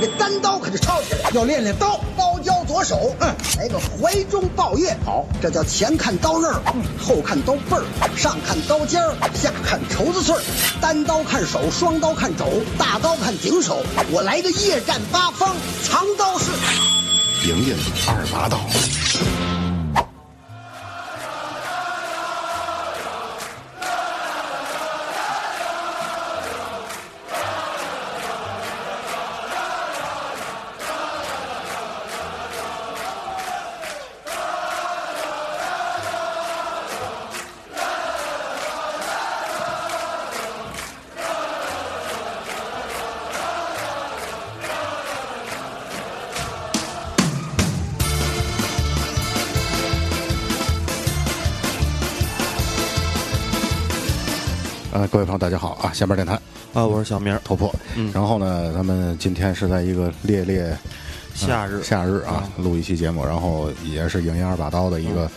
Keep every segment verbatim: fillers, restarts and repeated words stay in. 这单刀可就抄起来，要练练刀，刀交左手，嗯，来个怀中抱月，好，这叫前看刀刃儿，后看刀背儿，上看刀尖儿，下看绸子穗儿，单刀看手，双刀看肘，大刀看顶手，我来个夜战八方藏刀式，莹莹二八刀。 各位朋友，大家好啊！下边电台啊，我是小明头破。嗯，然后呢，咱们今天是在一个烈烈、呃、夏日夏日啊，嗯、录一期节目，然后也是影音二把刀的一个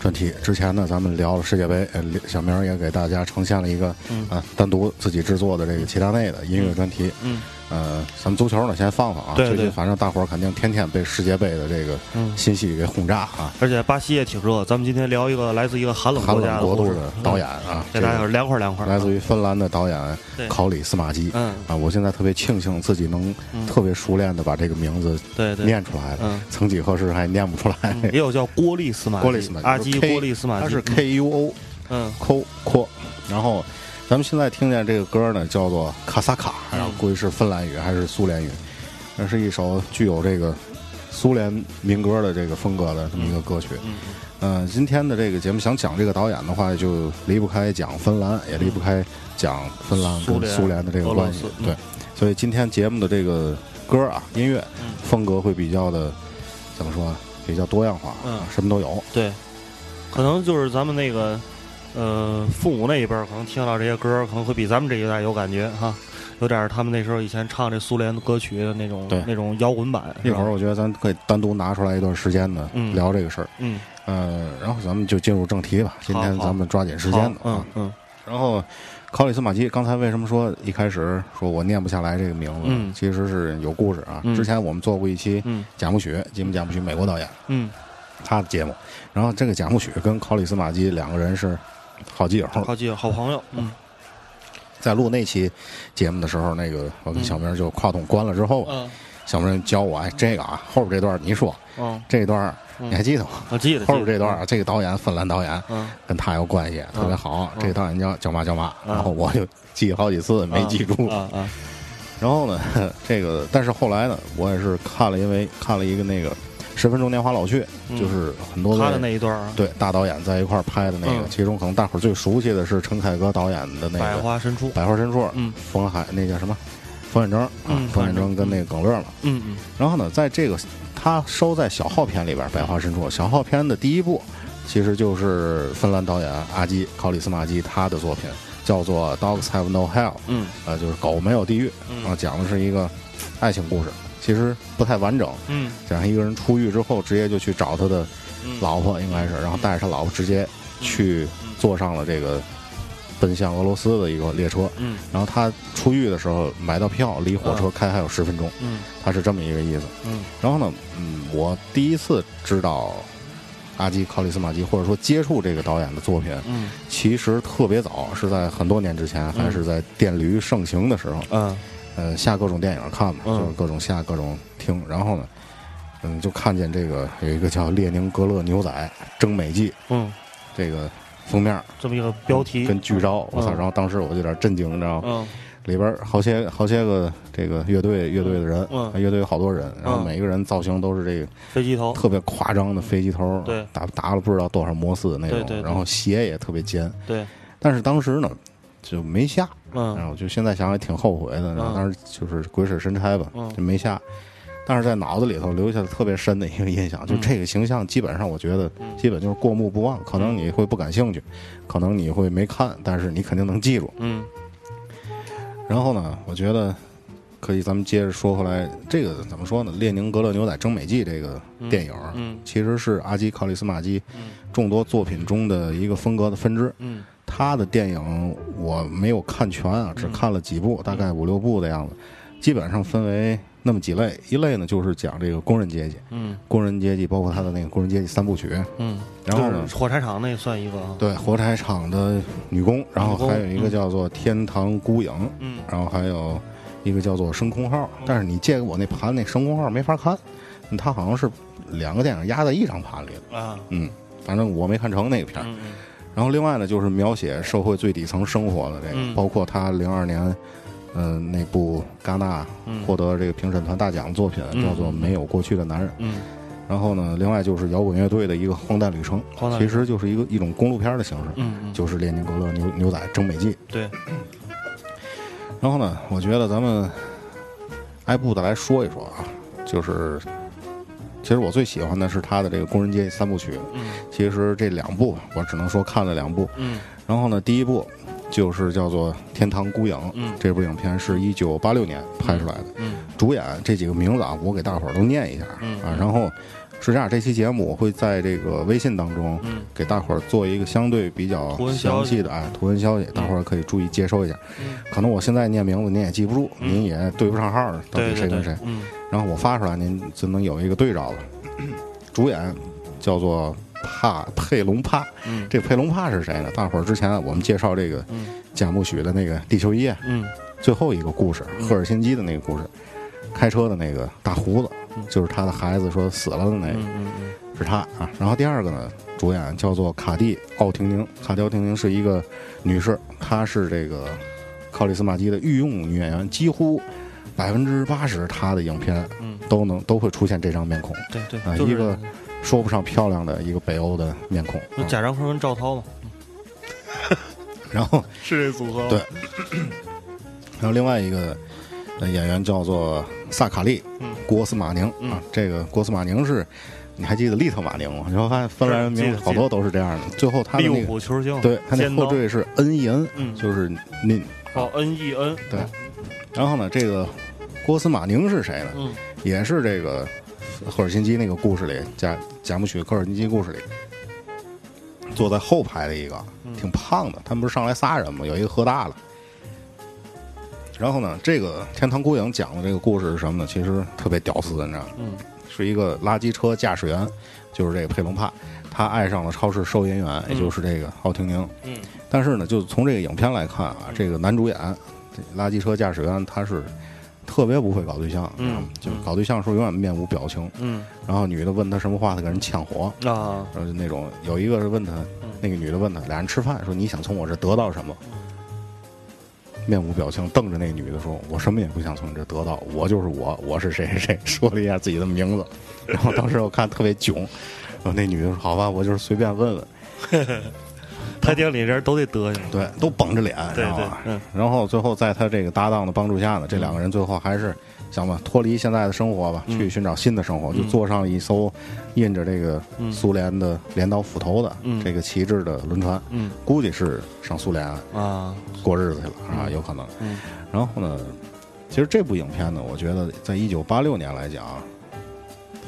专题。嗯、之前呢，咱们聊了世界杯，呃、小明也给大家呈现了一个啊、嗯呃、单独自己制作的这个齐达内的音乐专题。嗯，呃，咱们足球呢先放放啊，对对最近反正大伙儿肯定天天被世界杯的这个信息给轰炸啊，而且巴西也挺热。咱们今天聊一个来自一个寒冷国家的导演啊，给大家凉快凉快。来自于芬兰的导演考里斯马基，嗯啊，我现在特别庆幸自己能特别熟练的把这个名字对念出来了，曾几何时还念不出来。也有叫郭利斯马基，郭利斯马基，阿基郭利斯马基，他是 K U O， 嗯 ，K O， 然后。 咱们现在听见这个歌呢，叫做《卡萨卡》，然后估计是芬兰语还是苏联语，那是一首具有这个苏联民歌的这个风格的这么一个歌曲。嗯、呃，今天的这个节目想讲这个导演的话，就离不开讲芬兰，也离不开讲芬兰跟苏联的这个关系。对，所以今天节目的这个歌啊，音乐风格会比较的怎么说，比较多样化，嗯，什么都有。对，可能就是咱们那个。 呃，父母那一辈儿可能听到这些歌，可能会比咱们这一代有感觉哈，有点他们那时候以前唱这苏联的歌曲的那种那种摇滚版。一会儿我觉得咱可以单独拿出来一段时间呢，嗯、聊这个事儿。嗯，呃，然后咱们就进入正题吧。今天咱们抓紧时间的啊。嗯嗯。然后，考里斯马基，刚才为什么说一开始说我念不下来这个名字？嗯，其实是有故事啊。嗯、之前我们做过一期贾木许，吉姆贾木许，美国导演，嗯，他的节目。然后这个贾木许跟考里斯马基两个人是。 好基友，好基友，好朋友。嗯，在录那期节目的时候，那个我跟小明就话筒关了之后，嗯，小明教我，哎，这个啊，后边这段你说，嗯，这段你还记得吗？我记得。后边这段，这个导演芬兰导演，嗯，跟他有关系，特别好。这个导演叫叫嘛叫嘛，然后我就记好几次没记住。啊啊。然后呢，这个但是后来呢，我也是看了，因为看了一个那个。 十分钟年华老去，就是很多他的那一段儿，对大导演在一块儿拍的那个，其中可能大伙儿最熟悉的是陈凯歌导演的那个《百花深处》，百花深处，嗯，冯海那叫什么，冯远征啊，冯远征跟那个耿乐嘛，嗯嗯，然后呢，在这个他收在小号片里边，《百花深处》小号片的第一部，其实就是芬兰导演阿基考里斯马基他的作品，叫做《Dogs Have No Hell》，嗯，呃，就是狗没有地狱，啊，讲的是一个爱情故事。 其实不太完整，嗯，讲一个人出狱之后，直接就去找他的老婆，应该是，然后带着他老婆直接去坐上了这个奔向俄罗斯的一个列车，嗯，然后他出狱的时候买到票，离火车开还有十分钟，嗯，他是这么一个意思，嗯，然后呢，嗯，我第一次知道阿基考里斯马基或者说接触这个导演的作品，嗯，其实特别早，是在很多年之前，还是在电驴盛行的时候，嗯。 呃，下各种电影看嘛，就是各种下各种听，然后呢，嗯，就看见这个有一个叫《列宁格勒牛仔征美记》，嗯，这个封面这么一个标题、嗯、跟剧照，我操、嗯！然后当时我就有点震惊，你知道吗？嗯、里边好些好些个这个乐队乐队的人，嗯嗯、乐队有好多人，然后每一个人造型都是这个飞机头，特别夸张的飞机头，对、嗯，打打了不知道多少摩斯的那种，对对对然后鞋也特别尖，对，但是当时呢。 就没下，嗯，然后就现在想也挺后悔的，然后当时就是鬼使神差吧，嗯，就没下，但是在脑子里头留下特别深的一个印象，就这个形象基本上我觉得基本就是过目不忘，可能你会不感兴趣，可能你会没看，但是你肯定能记住，嗯。然后呢，我觉得可以咱们接着说回来，这个怎么说呢？《列宁格勒牛仔征美记》这个电影，嗯，其实是阿基考里斯马基众多作品中的一个风格的分支，嗯。 他的电影我没有看全啊，只看了几部，大概五六部的样子。基本上分为那么几类，一类呢就是讲这个工人阶级，嗯，工人阶级包括他的那个工人阶级三部曲，嗯，然后呢，火柴厂那算一个，对，火柴厂的女工，然后还有一个叫做天堂孤影，嗯，然后还有一个叫做升空号，嗯、但是你借给我那盘那升空号没法看，它好像是两个电影压在一张盘里了啊，嗯，反正我没看成那个片儿。嗯嗯，然后另外呢，就是描写社会最底层生活的这个，嗯、包括他零二年。嗯、呃，那部戛纳获得这个评审团大奖的作品、嗯、叫做《没有过去的男人》。嗯，然后呢，另外就是摇滚乐队的一个荒诞旅程，荒诞其实就是一个一种公路片的形式，嗯、就是列宁格勒牛牛仔征美记。对。然后呢，我觉得咱们挨步的来说一说啊，就是其实我最喜欢的是他的这个工人阶级三部曲，嗯、其实这两部我只能说看了两部。嗯，然后呢，第一部。就是叫做《天堂孤影》，嗯，这部影片是一九八六年拍出来的，嗯，主演这几个名字啊，我给大伙儿都念一下，嗯啊，然后是这样，这期节目我会在这个微信当中，嗯，给大伙儿做一个相对比较详细的啊图文消息，大伙儿可以注意接收一下，嗯，可能我现在念名字您也记不住，嗯，您也对不上号了，到底谁跟谁，对对对，嗯，然后我发出来，您就能有一个对照了。主演叫做。帕佩龙帕，嗯，这个佩龙帕是谁呢？大伙儿之前我们介绍这个贾木许的那个《地球仪》，嗯，最后一个故事，赫尔辛基的那个故事，开车的那个大胡子，就是他的孩子说死了的那个，嗯嗯，是他啊。然后第二个呢，主演叫做卡蒂奥廷宁，卡蒂奥廷宁是一个女士，她是这个考里斯马基的御用女演员，几乎。百分之八十，他的影片，嗯，都能都会出现这张面孔，对对，啊，一个说不上漂亮的一个北欧的面孔，贾樟柯跟赵涛嘛，然后是这组合，对，然后另外一个演员叫做萨卡利，郭斯马宁啊，这个郭斯马宁是，你还记得利特马宁吗？你会发现芬兰人名字好多都是这样的，最后他那个球星，对，他那后缀是 N E N， 就是那哦 N E N， 对，然后呢，这个。波斯马宁是谁呢？嗯，也是这个赫尔辛基那个故事里，贾贾木许赫尔辛基故事里，坐在后排的一个，挺胖的。他们不是上来仨人吗？有一个喝大了。然后呢，这个《天堂孤影》讲的这个故事是什么呢？其实特别屌丝，你知道吗？嗯，是一个垃圾车驾驶员，就是这个佩龙帕，他爱上了超市收银员，也就是这个奥廷宁。嗯，但是呢，就从这个影片来看啊，这个男主演，这垃圾车驾驶员，他是。特别不会搞对象，嗯，就搞对象的时候永远面无表情，嗯，然后女的问他什么话，他给人呛活啊，然后那种有一个是问他，那个女的问他，俩人吃饭说你想从我这得到什么，面无表情瞪着那女的说，我什么也不想从你这得到，我就是我，我是谁谁谁，说了一下自己的名字，然后当时我看特别囧，然后那女的说好吧，我就是随便问问。他店里人都得得意，对，都绷着脸，对对，嗯。然后最后在他这个搭档的帮助下呢，这两个人最后还是想吧，脱离现在的生活吧，嗯、去寻找新的生活，嗯、就坐上一艘印着这个苏联的镰刀斧头的、嗯、这个旗帜的轮船，嗯，估计是上苏联啊过日子去了、嗯、啊，有可能。嗯、然后呢，其实这部影片呢，我觉得在一九八六年来讲。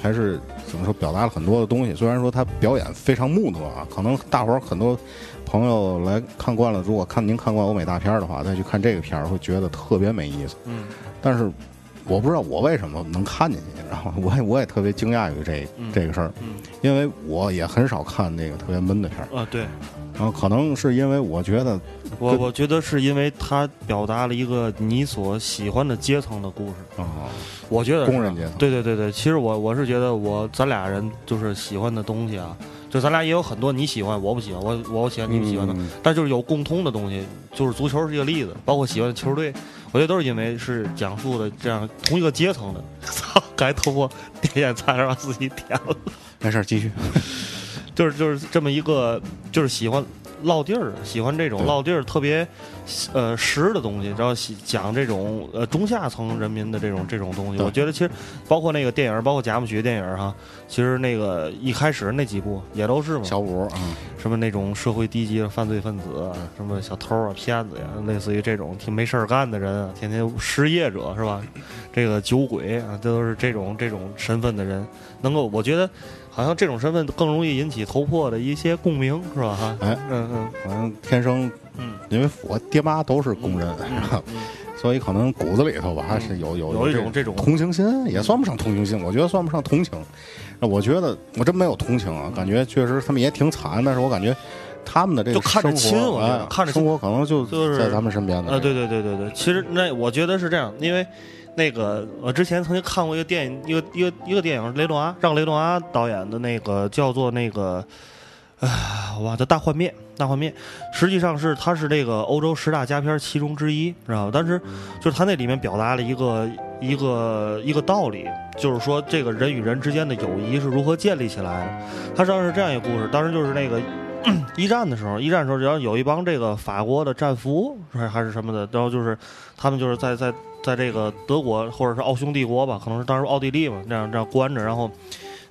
还是怎么说，表达了很多的东西。虽然说他表演非常木讷啊，可能大伙儿很多朋友来看惯了，如果看您看惯欧美大片的话，再去看这个片儿会觉得特别没意思。嗯，但是我不知道我为什么能看进去，然后我也我也特别惊讶于这、嗯、这个事儿，嗯、因为我也很少看那个特别闷的片儿啊。对，然后可能是因为我觉得，我我觉得是因为他表达了一个你所喜欢的阶层的故事啊。哦，我觉得工人阶层，对对对对，其实我我是觉得我咱俩人就是喜欢的东西啊，就咱俩也有很多你喜欢我不喜欢，我我喜欢你不喜欢的，嗯、但就是有共通的东西，就是足球是一个例子，包括喜欢的球队，我觉得都是因为是讲述的这样同一个阶层的。操，刚才透过电线差点把自己点了，没事继续，就是就是这么一个，就是喜欢。落地儿，喜欢这种落地儿特别，呃，实的东西，然后讲这种呃中下层人民的这种这种东西。我觉得其实包括那个电影，包括贾木许电影哈，其实那个一开始那几部也都是嘛，小五啊，嗯、什么那种社会低级的犯罪分子、啊，什么小偷啊、骗子呀、啊，类似于这种挺没事儿干的人、啊，天天失业者是吧？这个酒鬼啊，这都是这种这种身份的人，能够我觉得。好像这种身份更容易引起头破的一些共鸣，是吧？哈，哎，嗯嗯，好像天生，嗯，因为我爹妈都是工人，嗯嗯、所以可能骨子里头吧，还是有有有一种这种同情心，也算不上同情心，我觉得算不上同情。我觉得我真没有同情啊，感觉确实他们也挺惨，但是我感觉他们的这个生活就看着亲，我觉得看着生活可能就在他们身边的、这个。啊、就是呃，对对对对对，其实那我觉得是这样，因为那个我之前曾经看过一个电影，一个一个一个电影，雷诺阿让雷诺阿导演的那个叫做那个。啊，哇！这大幻灭，大幻灭，实际上是它是这个欧洲十大佳片其中之一，知道吧？但是，就是它那里面表达了一个一个一个道理，就是说这个人与人之间的友谊是如何建立起来的。它实际上是这样一个故事，当时就是那个一战的时候，一战的时候，然后有一帮这个法国的战俘还是什么的，然后就是他们就是在在在这个德国或者是奥匈帝国吧，可能是当时奥地利嘛，这样这样关着，然后。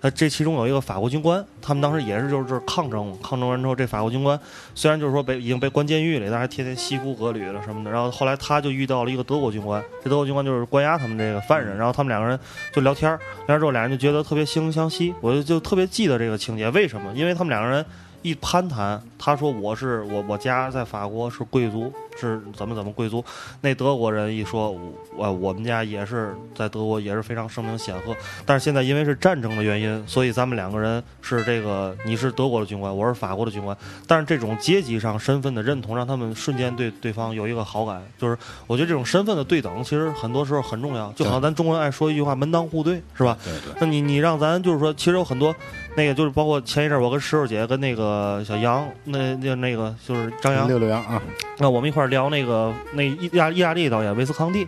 那这其中有一个法国军官，他们当时也是就是就是抗争，抗争完之后，这法国军官虽然就是说被已经被关监狱里，但是天天西服革履了什么的。然后后来他就遇到了一个德国军官，这德国军官就是关押他们这个犯人，然后他们两个人就聊天，聊天之后俩人就觉得特别惺惺相惜。我就就特别记得这个情节，为什么？因为他们两个人一攀谈，他说我是我我家在法国是贵族，是怎么怎么贵族。那德国人一说，我我们家也是在德国也是非常声名显赫，但是现在因为是战争的原因，所以咱们两个人是这个你是德国的军官，我是法国的军官。但是这种阶级上身份的认同，让他们瞬间对对方有一个好感。就是我觉得这种身份的对等，其实很多时候很重要。就好像咱中国人爱说一句话，门当户对，是吧？对对。那你你让咱就是说，其实有很多那个就是包括前一阵我跟石头姐跟那个小杨那那那个就是张扬六六杨啊，那我们一块儿。聊那个那意大意大利导演维斯康蒂，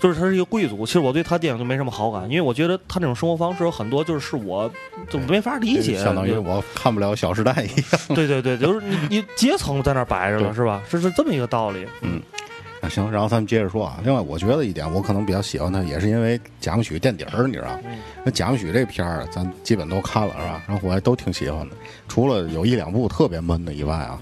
就是他是一个贵族。其实我对他电影就没什么好感，因为我觉得他那种生活方式有很多就是是我就没法理解，相当于我看不了《小时代》一样。对对对，就是你你阶层在那摆着了，是吧？这是这么一个道理。嗯，那行，然后咱们接着说啊。另外，我觉得一点，我可能比较喜欢他，也是因为贾木许垫底儿，你知道吗？那贾木许这片儿咱基本都看了，是吧？然后我还都挺喜欢的，除了有一两部特别闷的以外啊。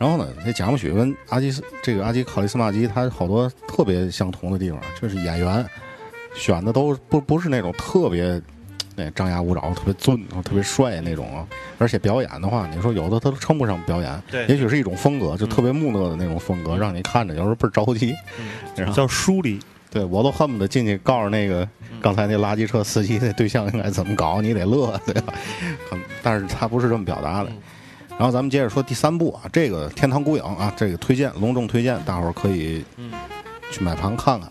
然后呢，这贾木许跟阿基斯这个阿基考利斯马基，他好多特别相同的地方，就是演员选的都不不是那种特别那张牙舞爪、特别俊、特别帅那种啊。而且表演的话，你说有的他都称不上表演，对，也许是一种风格，就特别木讷的那种风格，嗯、让你看着有时候倍儿着急，嗯、叫疏离。对，我都恨不得进去告诉那个刚才那垃圾车司机那对象应该怎么搞，你得乐，对吧？但是他不是这么表达的。嗯然后咱们接着说第三部啊，这个《天堂孤影》啊，这个推荐隆重推荐，大伙儿可以去买盘看看。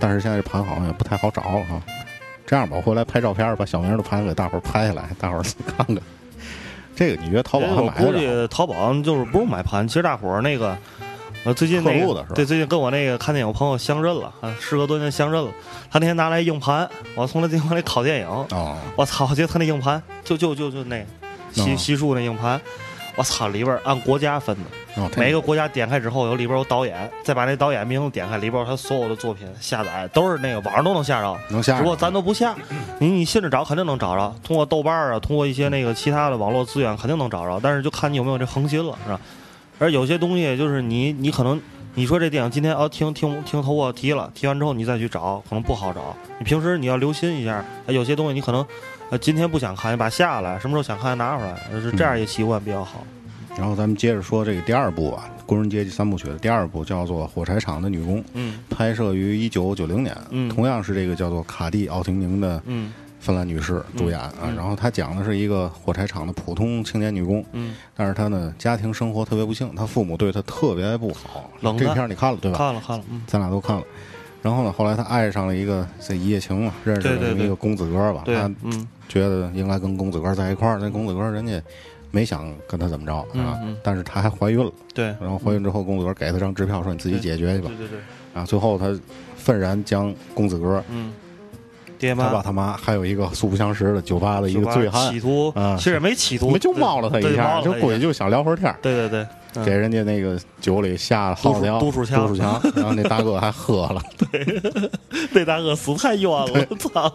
但是现在这盘好像也不太好找了哈。这样吧，我回来拍照片，把小明的盘给大伙儿拍下来，大伙儿看看。这个你觉得淘宝上买的？我估计淘宝就是不用买盘，其实大伙儿那个。呃，最近那个对，最近跟我那个看电影朋友相认了啊，时隔多年相认了。他那天拿来硬盘，我从那地方里拷电影。哦。我操！我觉得他那硬盘就就就就那西西数那硬盘。我操，里边按国家分的，哦、每个国家点开之后有里边有导演，再把那导演名字点开，里边他所有的作品下载都是那个网上都能下着，能下着，只不过咱都不下。你你信着找肯定能找着，通过豆瓣啊，通过一些那个其他的网络资源肯定能找着，但是就看你有没有这恒心了，是吧？而有些东西就是你你可能你说这电影今天哦、啊、听听听头我提了，提完之后你再去找可能不好找，你平时你要留心一下，有些东西你可能。呃，今天不想看，把下来；什么时候想看，拿回来。就是这样一个习惯比较好、嗯。然后咱们接着说这个第二部啊，工人阶级三部曲的第二部叫做《火柴厂的女工》，嗯，拍摄于一九九零年，嗯，同样是这个叫做卡蒂·奥廷宁的，嗯，芬兰女士主演、嗯、啊。然后她讲的是一个火柴厂的普通青年女工，嗯，但是她呢家庭生活特别不幸，她父母对她特别不好。冷这片你看了对吧？看了看了，嗯，咱俩都看了。然后呢，后来她爱上了一个这一夜情嘛，认识了一个公子哥吧，对对对她嗯。觉得应该跟公子哥在一块儿，那公子哥人家没想跟他怎么着啊，嗯嗯但是他还怀孕了，对，然后怀孕之后，公子哥给他张支票，说你自己解决去吧，对对对，啊，最后他愤然将公子哥，嗯，爹妈，他爸他妈，还有一个素不相识的酒吧的一个醉汉，企图啊，其实也没企图，就冒了他一下，就鬼就想聊会儿天，对对对。给人家那个酒里下了耗子药、毒鼠强，毒鼠强，然后那大哥还喝了，对，那大哥死太冤了，操！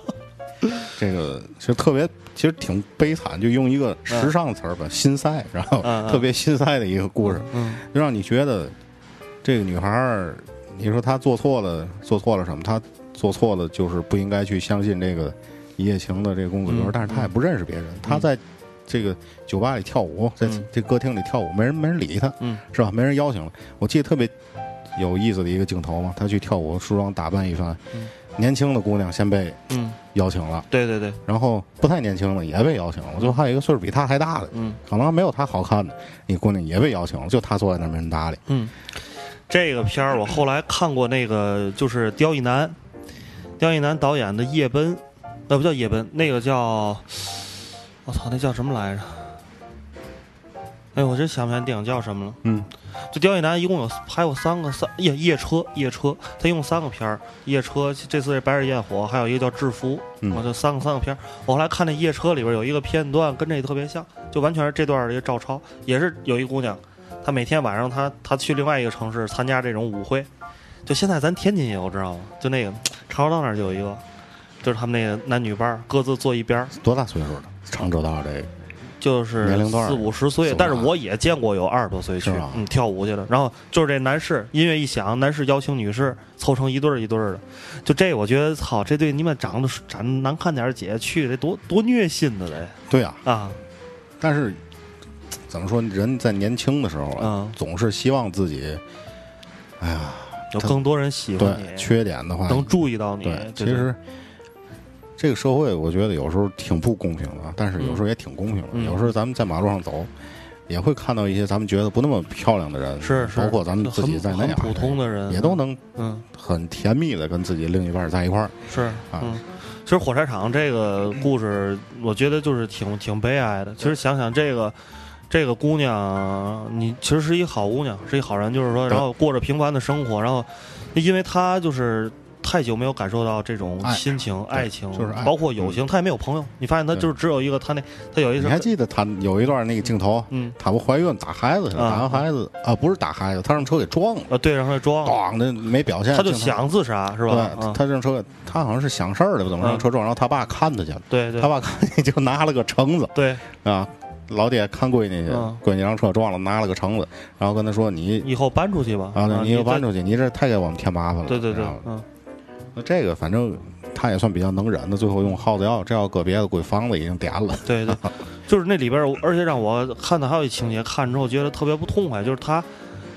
这个其实特别，其实挺悲惨，就用一个时尚词儿吧，心塞，然后特别心塞的一个故事，就让你觉得这个女孩儿，你说她做错了，做错了什么？她做错了就是不应该去相信这个一夜情的这个公子哥，但是她也不认识别人，她在这个酒吧里跳舞，在这歌厅里跳舞，没人没人理她，是吧？没人邀请了。我记得特别有意思的一个镜头嘛，他去跳舞，梳妆打扮一番，嗯、年轻的姑娘先被嗯邀请了，对对对，然后不太年轻的也被邀请了，我就还有一个岁数比他还大的，嗯，可能还没有他好看的，那姑娘也被邀请了，就他坐在那没人搭理。嗯，这个片儿我后来看过，那个就是刁亦男，刁亦男导演的《夜奔》，那不叫《夜奔》，那个叫我操，那叫什么来着？哎，我真想不起来电影叫什么了。嗯，就刁亦男一共有还有三个三夜夜车夜车，他用三个片儿，夜车这次是《白日焰火》，还有一个叫《制服》，我就三个三个片儿。我后来看那夜车里边有一个片段跟这特别像，就完全是这段的一个照抄，也是有一姑娘，她每天晚上她她去另外一个城市参加这种舞会，就现在咱天津也有，知道吗？就那个长洲道那儿就有一个，就是他们那个男女伴各自坐一边。多大岁数的？长洲道这个。就是四五十岁，但是我也见过有二十多岁去、啊、嗯跳舞去了。然后就是这男士音乐一响，男士邀请女士凑成一对儿一对儿的，就这我觉得操，这对你们长得长难看点儿姐去这多多虐心的嘞。对啊啊！但是怎么说，人在年轻的时候啊，嗯、总是希望自己，哎呀，有更多人喜欢你。缺点的话能注意到你。对，对对其实。这个社会我觉得有时候挺不公平的，但是有时候也挺公平的、嗯、有时候咱们在马路上走也会看到一些咱们觉得不那么漂亮的人，是是，包括咱们自己在那样普通的人也都能嗯很甜蜜的跟自己另一半在一块儿，是啊、嗯、其实火柴厂这个故事我觉得就是挺挺悲哀的。其实想想这个这个姑娘，你其实是一好姑娘，是一好人，就是说然后过着平凡的生活，然后因为她就是太久没有感受到这种心情、爱情，就是包括友情，他也没有朋友。你发现他就是只有一个，他那他有一，你还记得他有一段那个镜头，嗯，她不怀孕打孩子去了，打完孩子啊，不是打孩子，他让车给撞了啊，对，让车撞，咣的没表现，他就想自杀是吧？他让车，他好像是想事儿的，怎么让车撞？然后他爸看他去了，对对，他爸看就拿了个橙子，对啊。老爹看闺女去，闺女让车撞了，拿了个橙子，然后跟他说：“你以后搬出去吧，啊，你以后搬出去，你这太给我们添麻烦了。”对对对，嗯，那这个反正他也算比较能忍的，最后用耗子药，这要搁别的鬼方子已经点了。对对，就是那里边，而且让我看到还有一情节，看之后觉得特别不痛快，就是他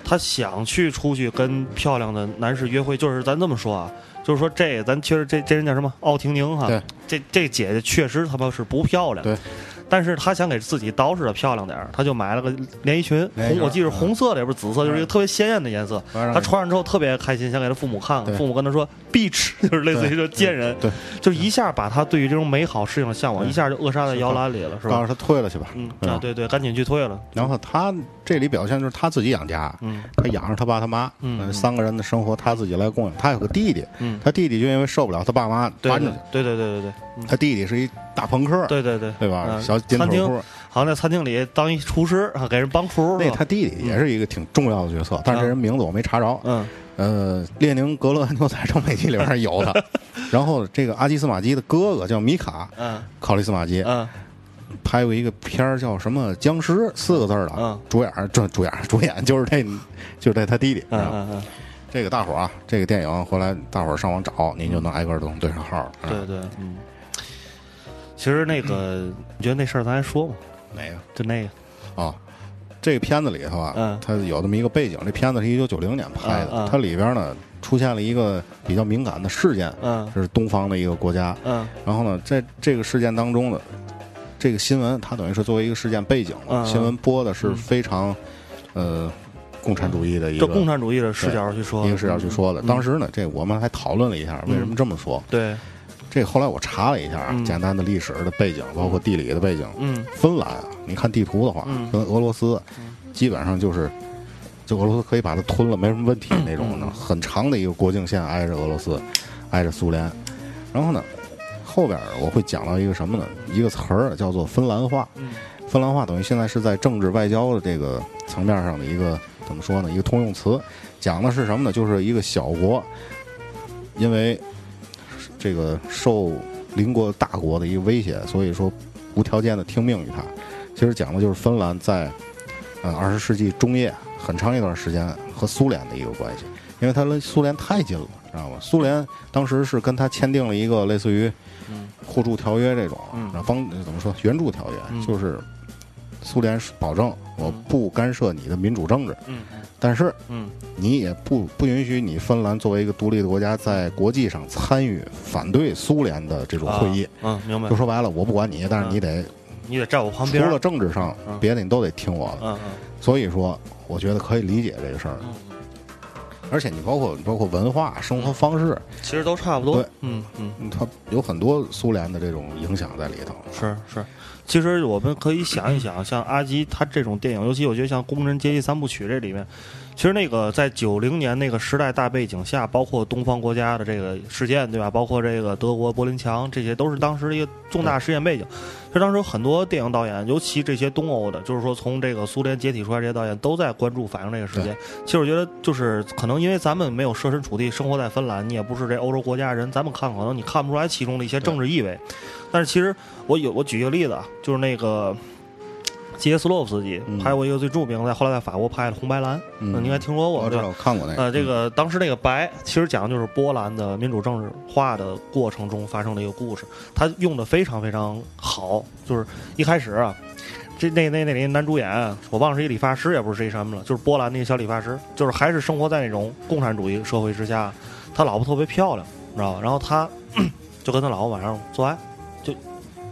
他想去出去跟漂亮的男士约会，就是咱这么说啊。就是说这，这咱其实这这人叫什么？奥婷宁哈，这这姐姐确实他妈是不漂亮，对，但是她想给自己捯饬的漂亮点，她就买了个连衣裙，红我记得红色的，也不是紫色，就是一个特别鲜艳的颜色。她穿上之后特别开心，想给她父母看，父母跟她说 "beach"， 就是类似于就贱人，对，就一下把她对于这种美好事情的向往一下就扼杀在摇篮里了，是吧？告诉她退了去吧，嗯啊，对对，赶紧去退了。然后她这里表现就是她自己养家，嗯，她养着她爸她妈，嗯，三个人的生活她自己来供养，她有个弟弟，嗯。他弟弟就因为受不了他爸妈搬出去，对对对对对，嗯、他弟弟是一大朋克，对对对，对吧？呃、小金头裤，好像在餐厅里当一厨师，啊、给人帮厨。那他弟弟也是一个挺重要的角色，嗯、但是这人名字我没查着。嗯，呃，列宁格勒牛仔正美记里边有的。然后这个阿基斯马基的哥哥叫米卡，嗯，考利斯马基，嗯。拍过一个片儿叫什么僵尸四个字的，嗯、主演主主演主演就是这就是这他弟弟，嗯嗯嗯。这个大伙儿啊，这个电影回来大伙儿上网找，您就能挨个都能对上号。对对，嗯。其实那个，你觉得那事儿咱还说吗？哪个？就那个。啊，这个片子里头啊，嗯、它有这么一个背景。这片子是一九九零年拍的，嗯嗯、它里边呢出现了一个比较敏感的事件，嗯，这是东方的一个国家，嗯，然后呢，在这个事件当中呢，这个新闻它等于是作为一个事件背景，嗯、新闻播的是非常，嗯、呃。共产主义的一个，这共产主义的视角去说，一个视角去说的。当时呢，这我们还讨论了一下，为什么这么说？对，这后来我查了一下，简单的历史的背景，包括地理的背景。嗯，芬兰啊，你看地图的话，跟俄罗斯基本上就是，就俄罗斯可以把它吞了，没什么问题那种的，很长的一个国境线挨着俄罗斯，挨着苏联。然后呢，后边我会讲到一个什么呢？一个词儿叫做芬兰化。芬兰化等于现在是在政治外交的这个层面上的一个。怎么说呢？一个通用词，讲的是什么呢？就是一个小国，因为这个受邻国大国的一个威胁，所以说无条件的听命于他。其实讲的就是芬兰在呃二十世纪中叶很长一段时间和苏联的一个关系，因为它跟苏联太近了，知道吗？苏联当时是跟他签订了一个类似于互助条约这种，然后帮怎么说援助条约，就是。苏联保证我不干涉你的民主政治，嗯，但是嗯，你也不不允许你芬兰作为一个独立的国家在国际上参与反对苏联的这种会议，嗯，明白？就说白了，我不管你，但是你得你得站我旁边，除了政治上，别的你都得听我的，嗯，所以说我觉得可以理解这个事儿。而且你包括包括文化、生活方式，其实都差不多。嗯嗯，它有很多苏联的这种影响在里头。是是，其实我们可以想一想，像阿基他这种电影，尤其我觉得像《工人阶级三部曲》这里面，其实那个在九零年那个时代大背景下，包括东方国家的这个事件，对吧？包括这个德国柏林墙，这些都是当时的一个重大事件背景。其实当时有很多电影导演，尤其这些东欧的，就是说从这个苏联解体出来，这些导演都在关注反映这个事件。其实我觉得，就是可能因为咱们没有设身处地生活在芬兰，你也不是这欧洲国家人，咱们看可能你看不出来其中的一些政治意味。但是其实我有我举一个例子啊，就是那个杰斯洛夫斯基拍过一个最著名的，后来在法国拍的《红白蓝》，嗯，你应该听说过，我知道，看过那个。呃，这个当时那个白其实讲的就是波兰的民主政治化的过程中发生的一个故事，他用的非常非常好，就是一开始啊，这那那那那男主演我忘了是一理发师，也不是谁什么了，就是波兰那个小理发师，就是还是生活在那种共产主义社会之下，他老婆特别漂亮，你知道吧？然后他就跟他老婆晚上做爱。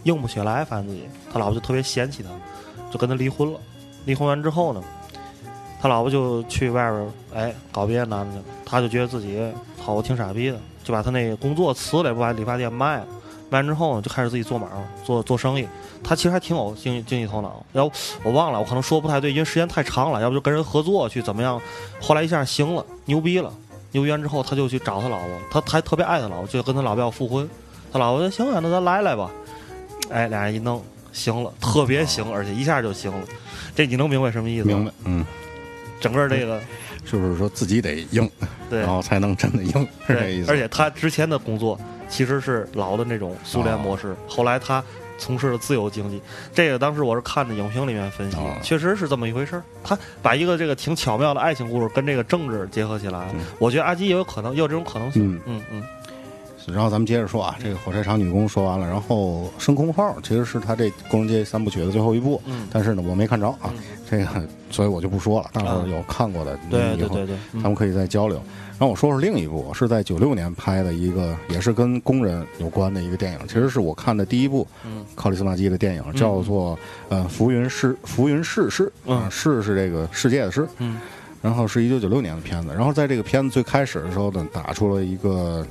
硬不起来，反正自己，他老婆就特别嫌弃他，就跟他离婚了。离婚完之后呢，他老婆就去外边哎搞别的男的去了，他就觉得自己好，我挺傻逼的，就把他那个工作辞了，不把理发店卖了。卖完之后呢，就开始自己做买卖，做做生意。他其实还挺有经经济头脑，要不我忘了，我可能说不太对，因为时间太长了。要不就跟人合作去怎么样？后来一下行了，牛逼了。牛逼完之后，他就去找他老婆，他还特别爱他老婆，就跟他老婆要复婚。他老婆说：“行啊，那咱来来吧。”哎，俩人一弄行了，特别行，而且一下就行了。这你能明白什么意思吗？明白，嗯。整个这个就是说自己得硬，对，然后才能真的硬，是这意思。而且他之前的工作其实是老的那种苏联模式，哦，后来他从事了自由经济。这个当时我是看着影评里面分析，哦，确实是这么一回事儿。他把一个这个挺巧妙的爱情故事跟这个政治结合起来，嗯，我觉得阿基也有可能，也有这种可能性。嗯嗯。嗯，然后咱们接着说啊，这个火柴厂女工说完了，然后升空号其实是他这工人阶级三部曲的最后一部，嗯，但是呢我没看着啊，嗯，这个所以我就不说了，大伙儿有看过的，啊，对对对对，咱们可以再交流。然后我说说另一部，是在九六年拍的一个，也是跟工人有关的一个电影，其实是我看的第一部，嗯，考里斯马基的电影，叫做呃浮云世浮云世事，嗯，世是这个世界的世，嗯，然后是一九九六年的片子。然后在这个片子最开始的时候呢，打出了一个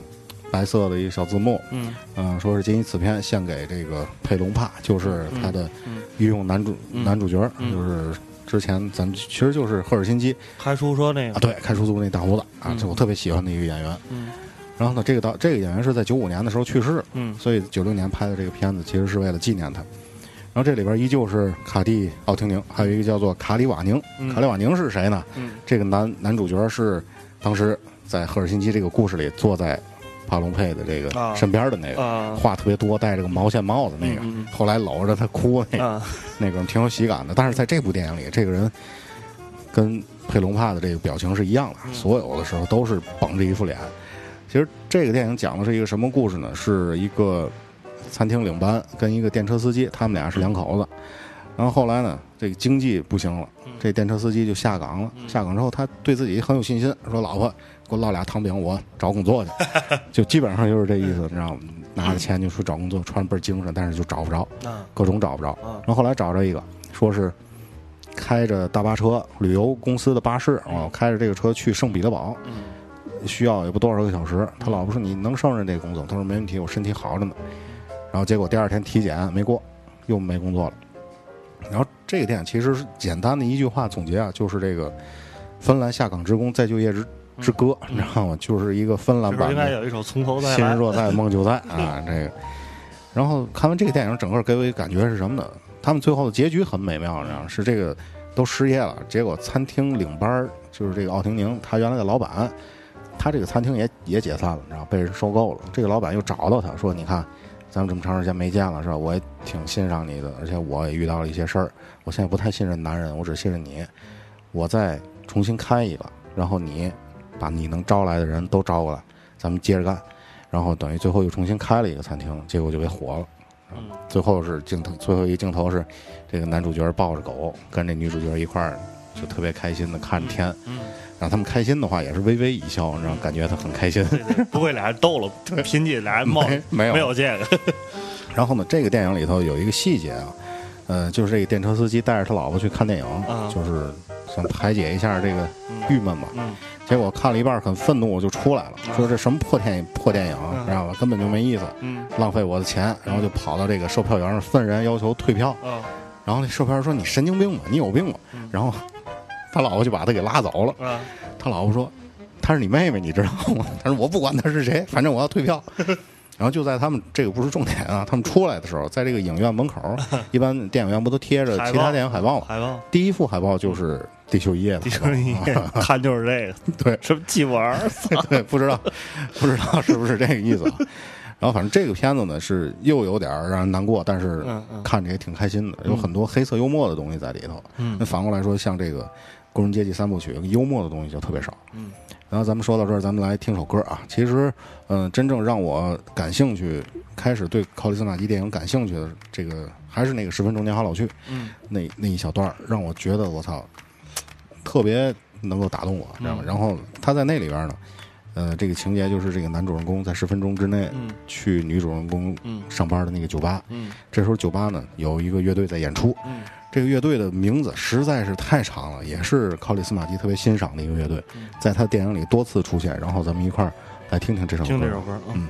白色的一个小字幕，嗯，呃、说是今此片献给这个佩龙帕，就是他的御用男主，嗯嗯，男主角，嗯，就是之前咱其实就是赫尔辛基开出租那个，啊，对，开出租那大胡子啊，这，嗯，我特别喜欢的一个演员。嗯，然后呢，这个导这个演员是在九五年的时候去世，嗯，所以九六年拍的这个片子其实是为了纪念他。然后这里边依旧是卡蒂奥廷宁，还有一个叫做卡里瓦宁，嗯，卡里瓦宁是谁呢？嗯，这个男男主角是当时在赫尔辛基这个故事里坐在帕隆佩的这个身边的那个，啊啊，话特别多，戴着个毛线帽子那个，嗯，后来搂着他哭那个，啊，那个挺有喜感的。但是在这部电影里，这个人跟佩龙帕的这个表情是一样的，嗯，所有的时候都是绷着一副脸。其实这个电影讲的是一个什么故事呢？是一个餐厅领班跟一个电车司机，他们俩是两口子。然后后来呢，这个经济不行了，这电车司机就下岗了。下岗之后，他对自己很有信心，说：“老婆，给我烙俩汤饼，我找工作去。”就基本上就是这意思，你知道吗？拿着钱就说找工作，穿倍儿精神，但是就找不着，各种找不着。然后后来找着一个，说是开着大巴车，旅游公司的巴士啊，哦，开着这个车去圣彼得堡，需要也不多少个小时。他老婆说：“你能胜任这个工作？”他说：“没问题，我身体好着呢。”然后结果第二天体检没过，又没工作了。然后这个电影其实是简单的一句话总结啊，就是这个芬兰下岗职工再就业之之歌，你知道吗？就是一个芬兰版，应该有一首从头再来，心若在梦就在啊，这个。然后看完这个电影，整个给我一感觉是什么呢？他们最后的结局很美妙，你知道，是这个都失业了，结果餐厅领班就是这个奥廷宁，他原来的老板，他这个餐厅也也解散了，你知道，被人收购了。这个老板又找到他说：“你看，咱们这么长时间没见了，是吧？我也挺欣赏你的，而且我也遇到了一些事儿。我现在不太信任男人，我只信任你。我再重新开一个，然后你把你能招来的人都招过来，咱们接着干。”然后等于最后又重新开了一个餐厅，结果就被火了。嗯，最后是镜头，最后一镜头是这个男主角抱着狗，跟这女主角一块儿就特别开心的看天，嗯，嗯然后他们开心的话也是微微一笑，然后感觉他很开心，对对不会俩人斗了，拼起俩人冒没有没有这个。然后呢，这个电影里头有一个细节啊，呃，就是这个电车司机带着他老婆去看电影，嗯、就是想排解一下这个郁闷嘛。嗯嗯结果看了一半，很愤怒，我就出来了，说这什么破电破电影，知道吧？根本就没意思，浪费我的钱。然后就跑到这个售票员那儿，愤然要求退票。然后那售票员说：“你神经病吧，你有病吧？”然后他老婆就把他给拉走了。他老婆说：“她是你妹妹，你知道吗？”他说：“我不管她是谁，反正我要退票。”然后就在他们这个不是重点啊，他们出来的时候，在这个影院门口，一般电影院不都贴着其他电影海报？海报第一幅海报就是。地球仪，地球仪，看就是这个，对，什么鸡玩对，不知道，不知道是不是这个意思、啊。然后反正这个片子呢是又有点让人难过，但是看着也挺开心的，有很多黑色幽默的东西在里头。嗯，那反过来说，像这个《工人阶级三部曲》，幽默的东西就特别少。嗯，然后咱们说到这儿，咱们来听首歌啊。其实，嗯、呃，真正让我感兴趣，开始对考里斯马基电影感兴趣的，这个还是那个《十分钟年华老去》。嗯，那那一小段让我觉得我操。特别能够打动我，知道吗？然后他在那里边呢，呃，这个情节就是这个男主人公在十分钟之内去女主人公上班的那个酒吧，嗯，这时候酒吧呢有一个乐队在演出，嗯，这个乐队的名字实在是太长了，也是考里斯马基特别欣赏的一个乐队，在他电影里多次出现，然后咱们一块儿来听听这首歌，听这首歌，嗯。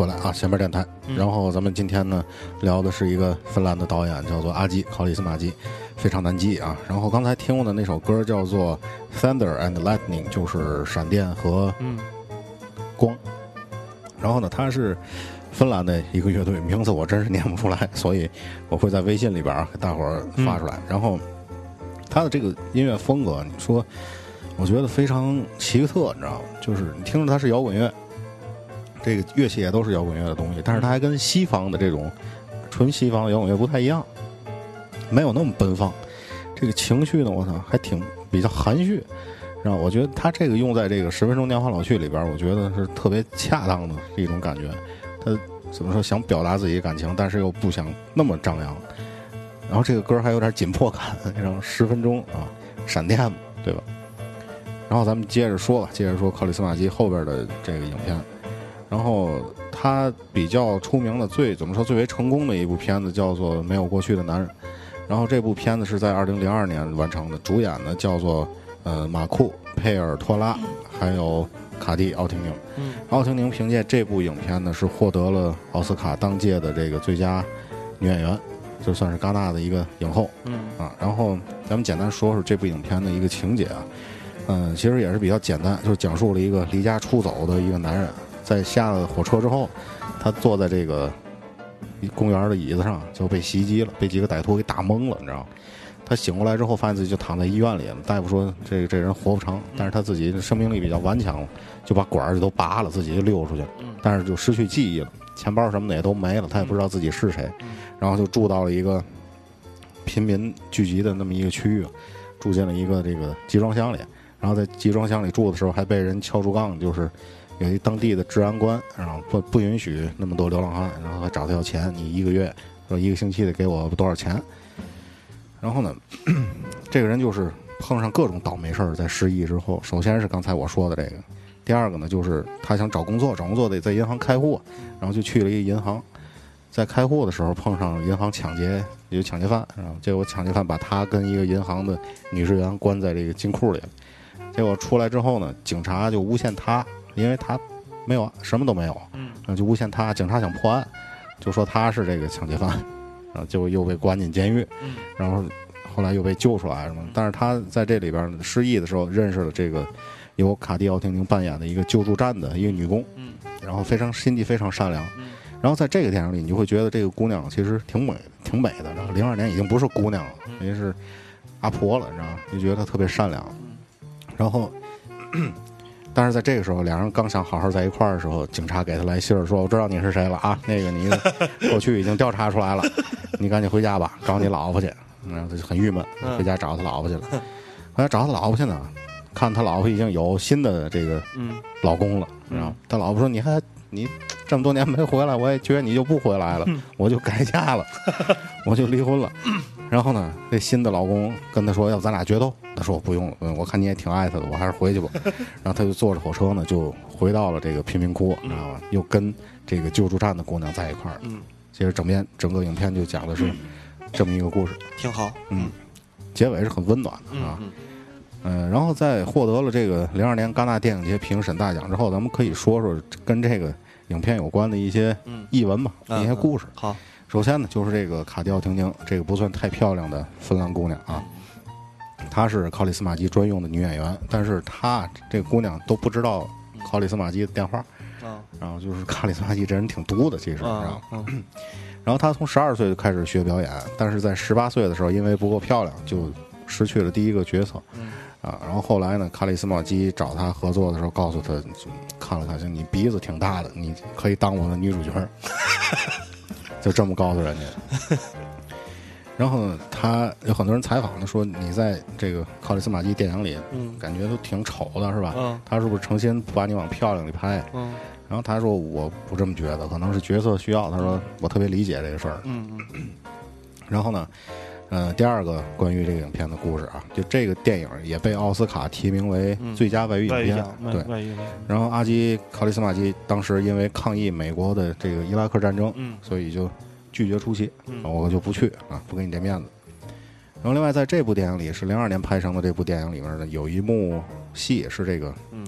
回来啊，前面电台。然后咱们今天呢聊的是一个芬兰的导演，叫做阿基考里斯马基，非常难记啊。然后刚才听过的那首歌叫做 Thunder and Lightning， 就是闪电和光。然后呢，它是芬兰的一个乐队，名字我真是念不出来，所以我会在微信里边给大伙儿发出来。然后它的这个音乐风格，你说我觉得非常奇特，你知道吗？就是你听着它是摇滚乐，这个乐器也都是摇滚乐的东西，但是它还跟西方的这种纯西方的摇滚乐不太一样，没有那么奔放。这个情绪呢，我操，还挺比较含蓄。然后我觉得它这个用在这个十分钟年华老去里边，我觉得是特别恰当的一种感觉。他怎么说，想表达自己的感情，但是又不想那么张扬。然后这个歌还有点紧迫感，然后十分钟啊，闪电，对吧？然后咱们接着说吧，接着说考里斯马基后边的这个影片。然后他比较出名的最怎么说最为成功的一部片子叫做《没有过去的男人》，然后这部片子是在二零零二年完成的，主演呢叫做呃马库、佩尔托拉，还有卡蒂奥廷宁。嗯、奥廷宁凭借这部影片呢是获得了奥斯卡当届的这个最佳女演员，就算是戛纳的一个影后。嗯啊，然后咱们简单说说这部影片的一个情节啊，嗯，其实也是比较简单，就是讲述了一个离家出走的一个男人。在下了火车之后，他坐在这个公园的椅子上就被袭击了，被几个歹徒给打懵了，你知道吗？他醒过来之后发现自己就躺在医院里了，大夫说这这人活不长，但是他自己生命力比较顽强，就把管儿就都拔了，自己就溜出去了，但是就失去记忆了，钱包什么的也都没了，他也不知道自己是谁，然后就住到了一个贫民聚集的那么一个区域，住进了一个这个集装箱里，然后在集装箱里住的时候还被人敲竹杠，就是有一当地的治安官，然后不不允许那么多流浪汉，然后还找他要钱，你一个月说一个星期得给我多少钱。然后呢，这个人就是碰上各种倒霉事儿，在失忆之后，首先是刚才我说的这个，第二个呢就是他想找工作，找工作得在银行开户，然后就去了一个银行，在开户的时候碰上银行抢劫，有抢劫犯，然后结果抢劫犯把他跟一个银行的女职员关在这个金库里，结果出来之后呢，警察就诬陷他。因为他没有什么都没有，嗯，就诬陷他。警察想破案，就说他是这个抢劫犯，然后就又被关进监狱，然后后来又被救出来什么。但是他在这里边失忆的时候，认识了这个由卡蒂奥廷宁扮演的一个救助站的一个女工，嗯，然后非常心地非常善良。然后在这个电影里，你就会觉得这个姑娘其实挺美，挺美的。然后零二年已经不是姑娘了，也是阿婆了，你知道吗？就觉得她特别善良。然后。但是在这个时候，两人刚想好好在一块儿的时候，警察给他来信儿说：“我知道你是谁了啊，那个你过去已经调查出来了，你赶紧回家吧，找你老婆去。”然后他就很郁闷，回家找他老婆去了。回家找他老婆去呢，看他老婆已经有新的这个老公了，然后他老婆说：“你还你这么多年没回来，我也觉得你就不回来了，我就改嫁了，我就离婚了。”然后呢，这新的老公跟他说：“要不咱俩决斗？”他说：“我不用了，嗯，我看你也挺爱他的，我还是回去吧。”然后他就坐着火车呢，就回到了这个贫民窟，你知道吧？又跟这个救助站的姑娘在一块儿。嗯，其实整片整个影片就讲的是这么一个故事，挺好。嗯，结尾是很温暖的啊。嗯, 嗯、呃，然后在获得了这个零二年戛纳电影节评审大奖之后，咱们可以说说跟这个影片有关的一些译文吧，嗯、一些故事。嗯嗯、好。首先呢，就是这个卡蒂奥廷宁，这个不算太漂亮的芬兰姑娘啊，她是考里斯马基专用的女演员，但是她这个姑娘都不知道考里斯马基的电话，嗯、然后就是卡里斯马基这人挺毒的，其实，嗯嗯、然后她从十二岁就开始学表演，但是在十八岁的时候，因为不够漂亮，就失去了第一个角色，嗯、啊，然后后来呢，卡里斯马基找她合作的时候，告诉她，看了她，你鼻子挺大的，你可以当我的女主角。就这么告诉人家，然后他有很多人采访他说：“你在这个考里斯马基电影里，感觉都挺丑的，是吧？嗯、他是不是诚心不把你往漂亮里拍？”嗯、然后他说：“我不这么觉得，可能是角色需要。”他说：“我特别理解这个事儿。”嗯嗯。然后呢，呃，第二个关于这个影片的故事啊，就这个电影也被奥斯卡提名为最佳外语影片。嗯、对。然后阿基考里斯马基当时因为抗议美国的这个伊拉克战争，嗯、所以就拒绝出席，我就不去啊，不给你这面子。然后另外在这部电影里是零二年拍成的，这部电影里面呢有一幕戏是这个，嗯，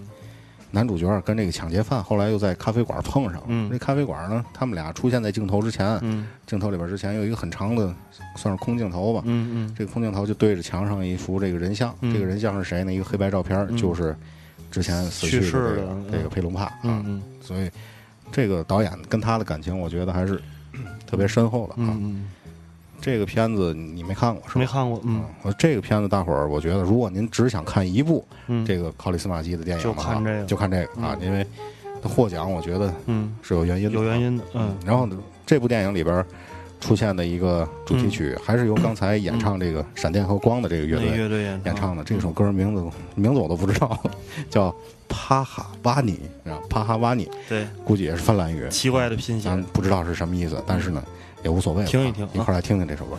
男主角跟这个抢劫犯后来又在咖啡馆碰上了。嗯，这咖啡馆呢，他们俩出现在镜头之前，嗯，镜头里边之前有一个很长的，算是空镜头吧。嗯嗯，这个空镜头就对着墙上一幅这个人像，嗯、这个人像是谁呢？一个黑白照片，嗯、就是之前死去的这个、嗯、这个佩龙帕啊。嗯嗯，所以这个导演跟他的感情，我觉得还是特别深厚的啊。嗯嗯，这个片子你没看过是吧？没看过，嗯，嗯这个片子大伙儿，我觉得如果您只想看一部、嗯、这个考里斯马基的电影的话，就看这个，就看这个、嗯、啊，因为他获奖，我觉得嗯是有原因的，有原因的，嗯。然后这部电影里边出现的一个主题曲，嗯、还是由刚才演唱这个《闪电和光》的这个乐队乐队演唱的，这首歌名字名字我都不知道，叫。帕哈瓦尼，啊，帕哈瓦尼，对，估计也是芬兰语，奇怪的拼写，嗯、不知道是什么意思，但是呢，也无所谓了，听一听，一块来听听这首歌。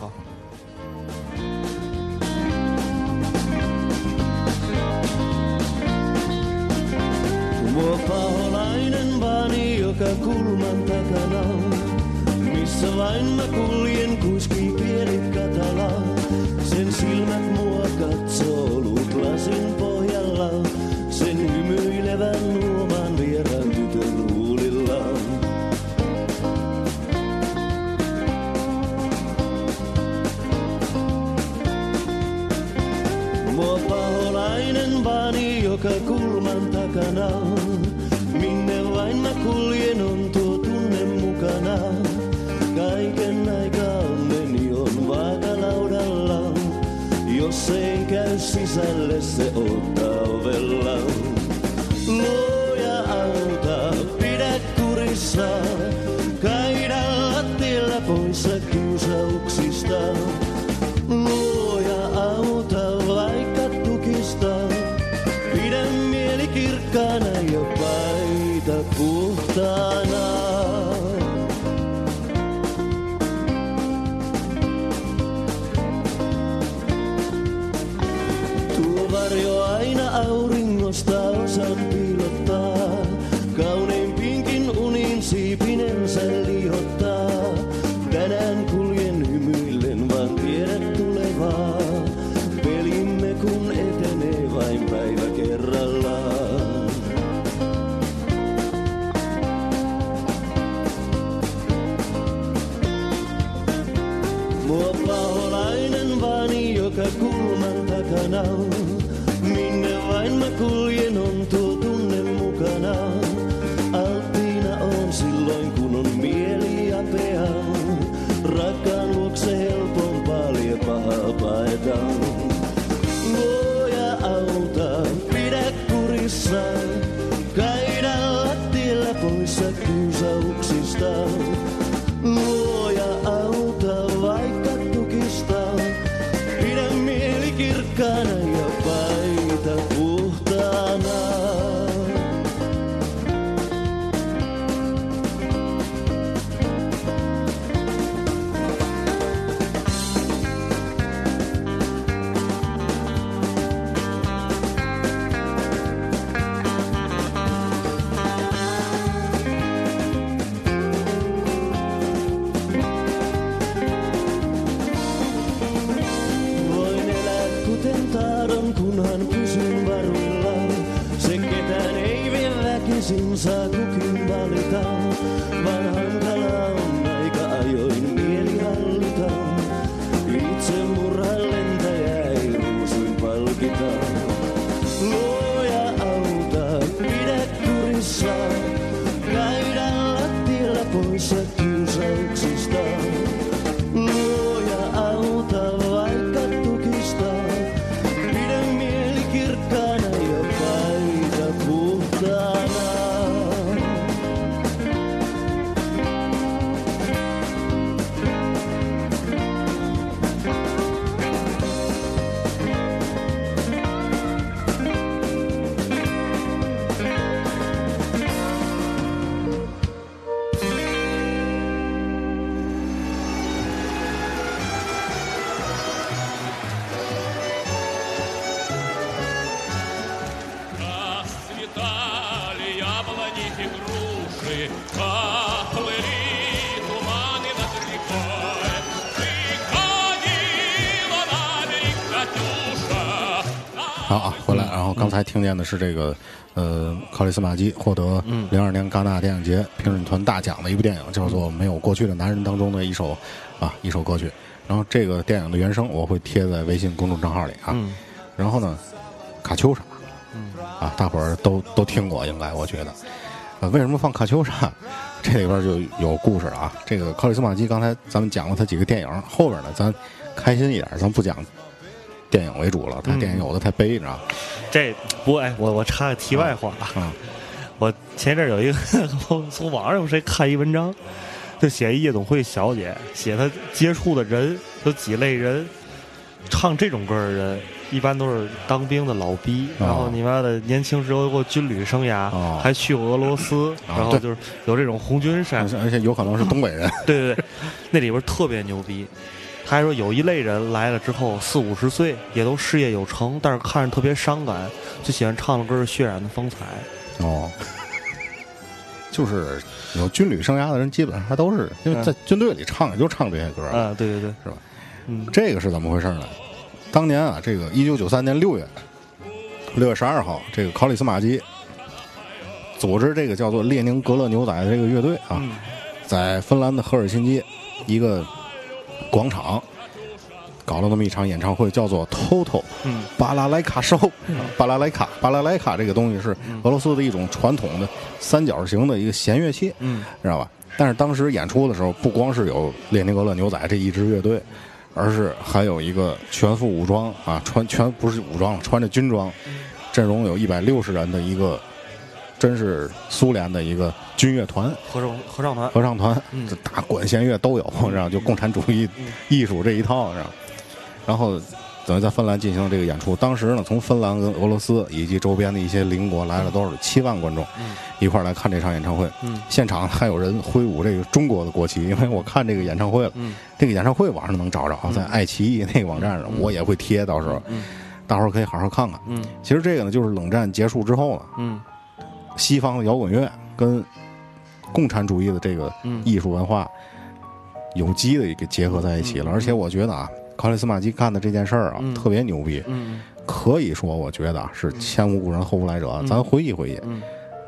Sen hymyilevän luoman vieraan tytön huulillaan. Mua paholainen vaani joka kulman takana. Minne vain mä kuljen on tuo tunne mukana. Kaiken aikaa onneni on vaakalaudalla. Jos ei käy sisälle se ottaa ovella. Luoja auta, pidä kurissa. Kaida lattialla poissa kiusauksista. Luoja auta vaikka tukista. Pidä mieli kirkkaana ja paita puhtaana. Auringosta osan piilottaa, kauneimpiinkin unin siipinensä liihottaa. Tänään kuljen hymyillen, vaan tiedät tulevaa. Pelimme kun etenee vain päivä kerrallaan. Mua paholainen vaani, joka kulman takana on. Vain mä kuljen on tuo tunne mukana. Alttiina on silloin kun on mieli apea. Rakkaan luokse helpompaa lie pahaa paetaan. Luoja auta, pidä kurissa. Kaida lattialla poissa kiusauksista. Luoja auta vaikka tukista. Pidä mieli kirkkaana ja paita saa kukin valita, vaan hankala on aika ajoin mieli hallita. Itsemurhan lentäjä ei ruusuin palkita. Luoja auta, pidä kurissa. Kaida lattialla poissa kiusauksista. Luoja auta vaikka tukista. Pidä mieli kirkkaana ja paita puhtaana. 好啊，回来。然后刚才听见的是这个，呃，考里斯马基获得零二年戛纳电影节评审团大奖的一部电影，叫做《没有过去的男人》当中的一首啊一首歌曲。然后这个电影的原声我会贴在微信公众账号里啊。然后呢，卡秋莎，啊，大伙儿都都听过，应该我觉得。呃，为什么放卡秋莎？这里边就有故事了啊。这个考里斯马基刚才咱们讲了他几个电影，后边呢咱开心一点，咱不讲电影为主了，他电影有的太悲，你知道？这不，哎，我我插个题外话啊、嗯，我前阵有一个从网上谁看一文章，就写一夜总会小姐，写她接触的人有几类人，唱这种歌的人一般都是当兵的老逼，哦、然后你妈的年轻时候过军旅生涯，哦、还去过俄罗斯，哦、然后就是有这种红军衫，而且有可能是东北人，对对对，那里边特别牛逼。他还说有一类人来了之后四五十岁也都事业有成，但是看着特别伤感，就喜欢唱的歌是血染的风采。哦，就是有军旅生涯的人基本上他都是因为在军队里唱也就唱这些歌啊、嗯，对对对，是吧？嗯，这个是怎么回事呢？当年啊，这个一九九三年六月六月十二号，这个考里斯马基组织这个叫做列宁格勒牛仔的这个乐队啊，嗯、在芬兰的赫尔辛基一个广场搞了那么一场演唱会，叫做 Toto 巴拉莱卡兽。巴拉莱卡巴拉莱卡这个东西是俄罗斯的一种传统的三角形的一个弦乐器，嗯，知道吧？但是当时演出的时候不光是有列宁格勒牛仔这一支乐队，而是还有一个全副武装啊，穿全不是武装，穿着军装，阵容有一百六十人的一个真是苏联的一个军乐团，合唱合唱团，合唱团，嗯、这大管弦乐都有，然后就共产主义、嗯、艺术这一套，然后，然后等于在芬兰进行这个演出。当时呢，从芬兰跟俄罗斯以及周边的一些邻国来了多少七万观众、嗯、一块来看这场演唱会。嗯、现场还有人挥舞这个中国的国旗，因为我看这个演唱会了，嗯、这个演唱会网上能找着，在爱奇艺那个网站上我也会贴，到时候、嗯、大伙儿可以好好看看。嗯、其实这个呢，就是冷战结束之后呢。嗯西方的摇滚乐跟共产主义的这个艺术文化有机的一个结合在一起了，而且我觉得啊，考里斯马基干的这件事儿啊、嗯、特别牛逼，嗯、可以说我觉得是前无古人后无来者，嗯、咱回忆回忆，嗯、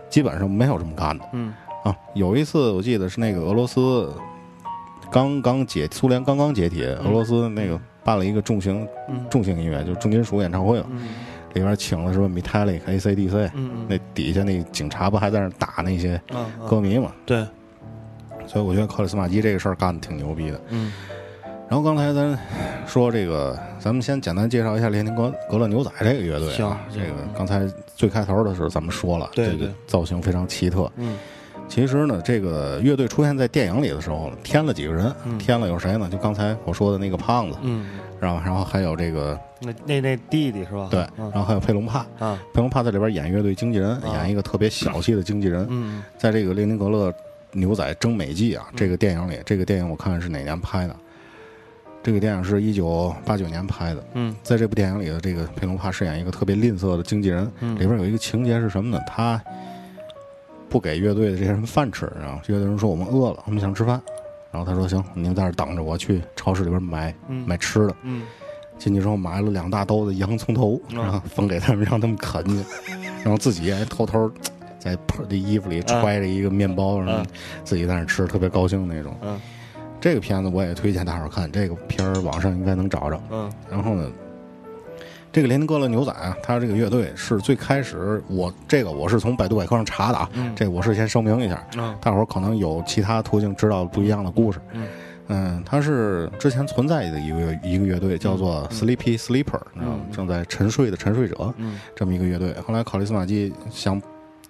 基本上没有这么干的。嗯啊，有一次我记得是那个俄罗斯刚刚解苏联刚刚解体，俄罗斯那个办了一个重型重型音乐就是重金属演唱会了。嗯里边请了什么 Metallica、A C D C， 那底下那警察不还在那打那些歌迷嘛？对，所以我觉得考里斯马基这个事儿干的挺牛逼的。嗯，然后刚才咱说这个，咱们先简单介绍一下列宁格格勒牛仔这个乐队啊。这个刚才最开头的时候咱们说了，这个造型非常奇特。嗯，其实呢，这个乐队出现在电影里的时候，添了几个人，添了有谁呢？就刚才我说的那个胖子，嗯，然后然后还有这个。那那那弟弟是吧？对，然后还有佩龙帕，啊，佩龙帕在里边演乐队经纪人，演一个特别小气的经纪人。嗯，在这个《列宁格勒牛仔争美记》啊，这个电影里，这个电影我看是哪年拍的？这个电影是一九八九年拍的。嗯，在这部电影里的这个佩龙帕饰演一个特别吝啬的经纪人。嗯，里边有一个情节是什么呢？他不给乐队的这些人饭吃，然后乐队人说我们饿了，我们想吃饭，然后他说行，你们在这等着，我去超市里边买买吃的。嗯。进去之后买了两大兜子洋葱头，然后分给他们，让他们啃去，然后自己还偷偷在衣服里揣着一个面包，然后自己在那吃，特别高兴那种。嗯，这个片子我也推荐大伙看，这个片儿网上应该能找着。嗯，然后呢，这个列宁格勒牛仔啊，他这个乐队是最开始我这个我是从百度百科上查的啊，嗯、这个我是先声明一下，嗯、大伙可能有其他途径知道不一样的故事。嗯。嗯嗯，它是之前存在的一个一个乐队，叫做 Sleepy Sleeper，嗯、然后正在沉睡的沉睡者，嗯、这么一个乐队。后来考里斯马基想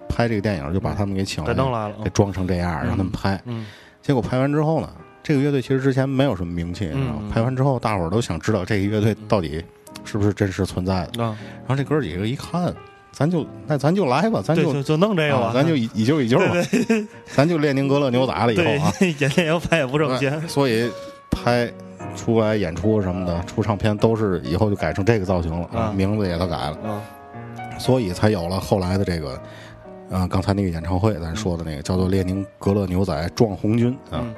拍这个电影，就把他们给请来，来给装成这样，嗯、让他们拍。嗯、结果拍完之后呢，这个乐队其实之前没有什么名气，嗯、然后拍完之后，大伙儿都想知道这个乐队到底是不是真实存在的。嗯、然后这哥几个一看。咱就那咱就来吧，咱就就弄这个吧，咱就以旧以旧吧，咱就列宁格勒牛仔了以后啊，演电影拍也不挣钱，所以拍出来演出什么的，出唱片都是以后就改成这个造型了，名字也都改了，所以才有了后来的这个，啊，刚才那个演唱会咱说的那个叫做列宁格勒牛仔撞红军啊，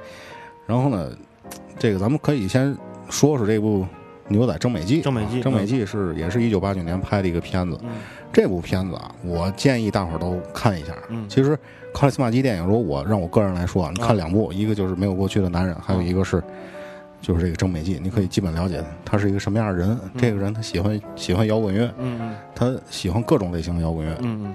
然后呢，这个咱们可以先说说这部牛仔郑美季，郑美季，郑美季是也是一九八九年拍的一个片子。嗯、这部片子啊，我建议大伙儿都看一下。嗯、其实考里斯马基电影，如果我让我个人来说啊，你看两部，嗯、一个就是《没有过去的男人》，还有一个是就是这个郑美季，你可以基本了解他是一个什么样的人。嗯、这个人他喜欢喜欢摇滚乐，嗯，他喜欢各种类型的摇滚乐，嗯，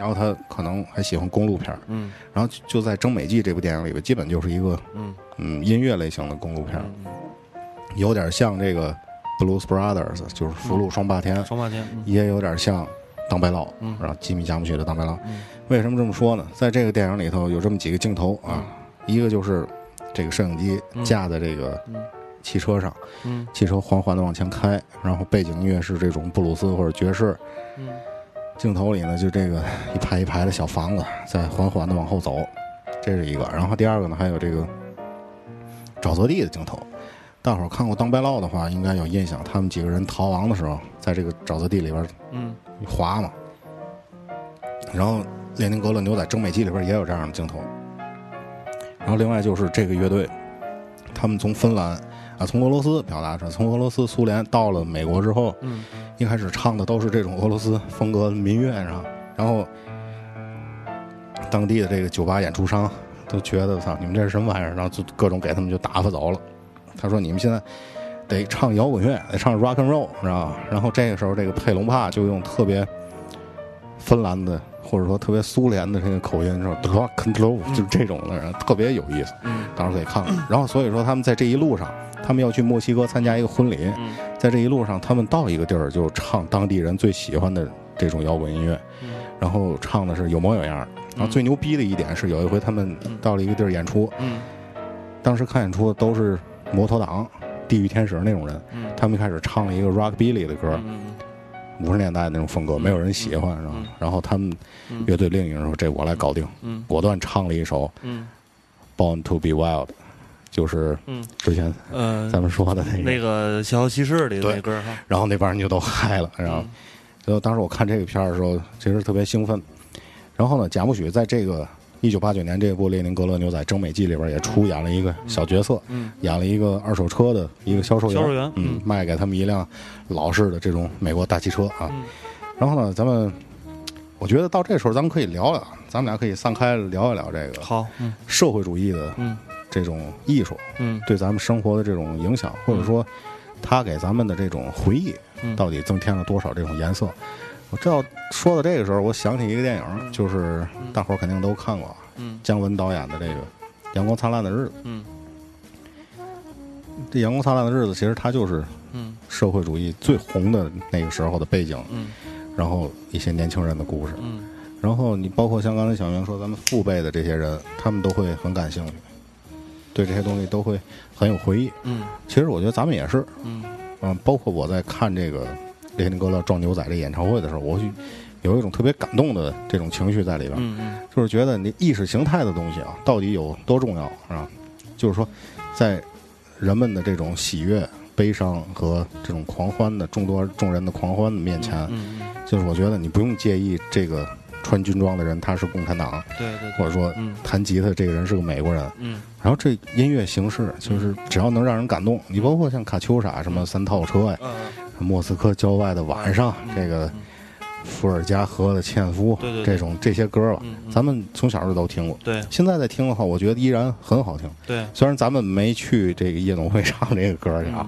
然后他可能还喜欢公路片，嗯，然后就在郑美季这部电影里边，基本就是一个嗯嗯音乐类型的公路片，有点像这个。Blues Brothers 就是福禄双霸天、嗯，双霸天、嗯、也有点像当白老，嗯，然后吉米·贾木许的当白老、嗯。为什么这么说呢？在这个电影里头有这么几个镜头啊，嗯、一个就是这个摄影机架在这个汽车上，嗯，汽车缓缓的往前开，然后背景音乐是这种布鲁斯或者爵士，嗯，镜头里呢就这个一排一排的小房子在缓缓的往后走，这是一个。然后第二个呢还有这个沼泽地的镜头。大伙儿看过《当白老》的话，应该有印象。他们几个人逃亡的时候，在这个沼泽地里边，嗯，滑嘛。然后《列宁格勒牛仔征美记》里边也有这样的镜头。然后另外就是这个乐队，他们从芬兰啊，从俄罗斯表达是从俄罗斯、苏联到了美国之后，嗯，一开始唱的都是这种俄罗斯风格民乐上，然后当地的这个酒吧演出商都觉得操，你们这是什么玩意儿？然后就各种给他们就打发走了。他说：“你们现在得唱摇滚乐，得唱 rock and roll， 知道吧？然后这个时候，这个佩龙帕就用特别芬兰的，或者说特别苏联的这个口音，说 rock and roll， 就是这种的人，特别有意思。当时可以看看。然后，所以说他们在这一路上，他们要去墨西哥参加一个婚礼，在这一路上，他们到一个地儿就唱当地人最喜欢的这种摇滚音乐，然后唱的是有模有样。然后最牛逼的一点是，有一回他们到了一个地儿演出，当时看演出的都是。”摩托党、地狱天使那种人，嗯、他们一开始唱了一个 rockabilly 的歌，五十、嗯、年代那种风格，没有人喜欢，嗯、然后，然后他们乐队另一人说：“这我来搞定。嗯”果断唱了一首《嗯、Born to be wild》，就是之前咱们说的那个、嗯呃、那个《小小骑士》里的那歌哈。然后那帮人就都嗨了，然后，所以、嗯、当时我看这个片儿的时候，其实特别兴奋。然后呢，贾木许在这个。一九八九年这部《列宁格勒牛仔征美记》里边也出演了一个小角色，嗯嗯、演了一个二手车的一个销售员，销售员嗯，卖给他们一辆老式的这种美国大汽车啊。嗯、然后呢，咱们我觉得到这时候咱们可以聊聊，咱们俩可以散开聊一聊这个好，嗯、社会主义的这种艺术，嗯，对咱们生活的这种影响，或者说它给咱们的这种回忆到底增添了多少这种颜色。我知道说到这个时候，我想起一个电影，就是大伙儿肯定都看过，嗯，姜文导演的这个《阳光灿烂的日子》。嗯，这《阳光灿烂的日子》其实它就是，嗯，社会主义最红的那个时候的背景，嗯，然后一些年轻人的故事，嗯，然后你包括像刚才小明说，咱们父辈的这些人，他们都会很感兴趣，对这些东西都会很有回忆。嗯，其实我觉得咱们也是，嗯，嗯，包括我在看这个。列宁格勒壮牛仔这演唱会的时候，我有一种特别感动的这种情绪在里边，嗯、就是觉得你意识形态的东西啊，到底有多重要啊？就是说，在人们的这种喜悦、悲伤和这种狂欢的众多众人的狂欢的面前，嗯嗯、就是我觉得你不用介意这个穿军装的人他是共产党，对对对，或者说弹吉他这个人是个美国人，嗯，然后这音乐形式就是只要能让人感动，你包括像卡秋莎什么三套车呀、哎。嗯莫斯科郊外的晚上，这个伏尔加河的《纤夫》，这种这些歌吧，咱们从小就都听过。对，现在在听的话，我觉得依然很好听。对，虽然咱们没去这个夜总会唱这个歌去啊，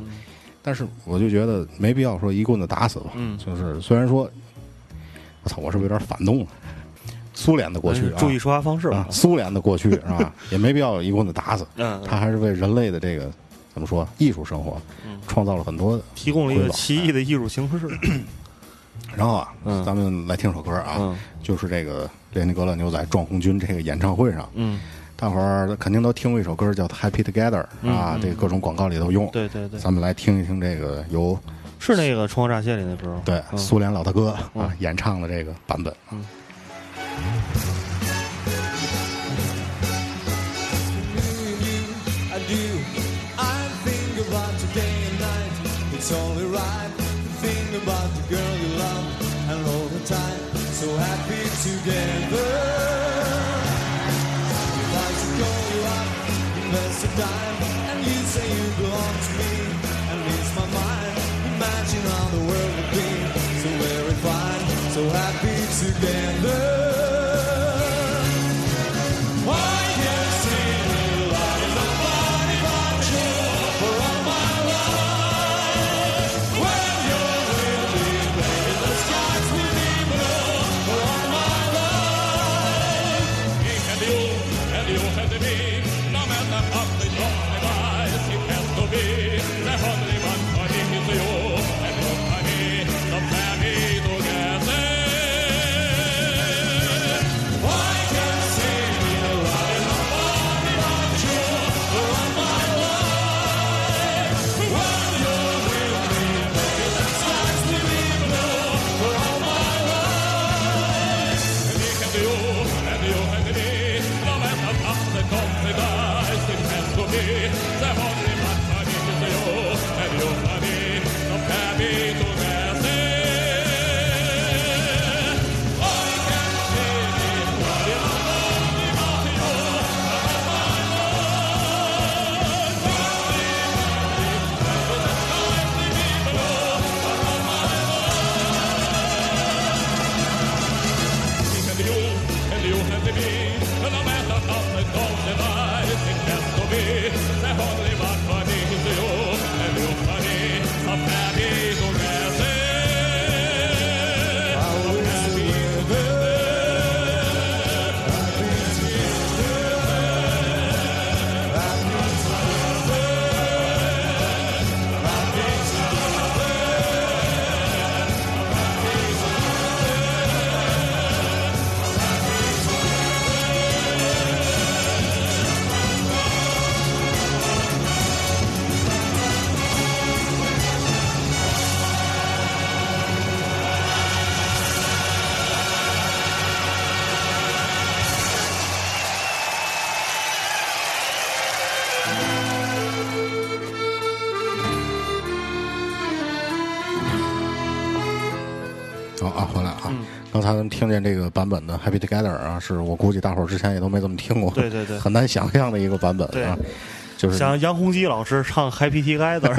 但是我就觉得没必要说一棍子打死吧。嗯，就是虽然说，我操，我是不是有点反动了？苏联的过去，注意说话方式吧。苏联的过去是吧？也没必要一棍子打死。嗯，他还是为人类的这个。怎么说？艺术生活创造了很多的，提供了一个奇异的艺术形式。然后啊，嗯、咱们来听首歌啊，嗯、就是这个列宁格勒牛仔壮红军这个演唱会上，嗯，大伙儿肯定都听过一首歌叫《Happy Together、嗯》啊，这个各种广告里头用。对对对，咱们来听一听这个由是那个《春光乍泄》里的歌，对，嗯、苏联老大哥啊、嗯、演唱的这个版本。嗯It's only right to think about the girl you love and all the time so happy together. If I should call you up, invest your time, and you say you belong to me and ease my mind. 他能听见这个版本的 Happy Together 啊，是我估计大伙儿之前也都没怎么听过，对对对，很难想象的一个版本啊，就是像杨洪基老师唱 Happy Together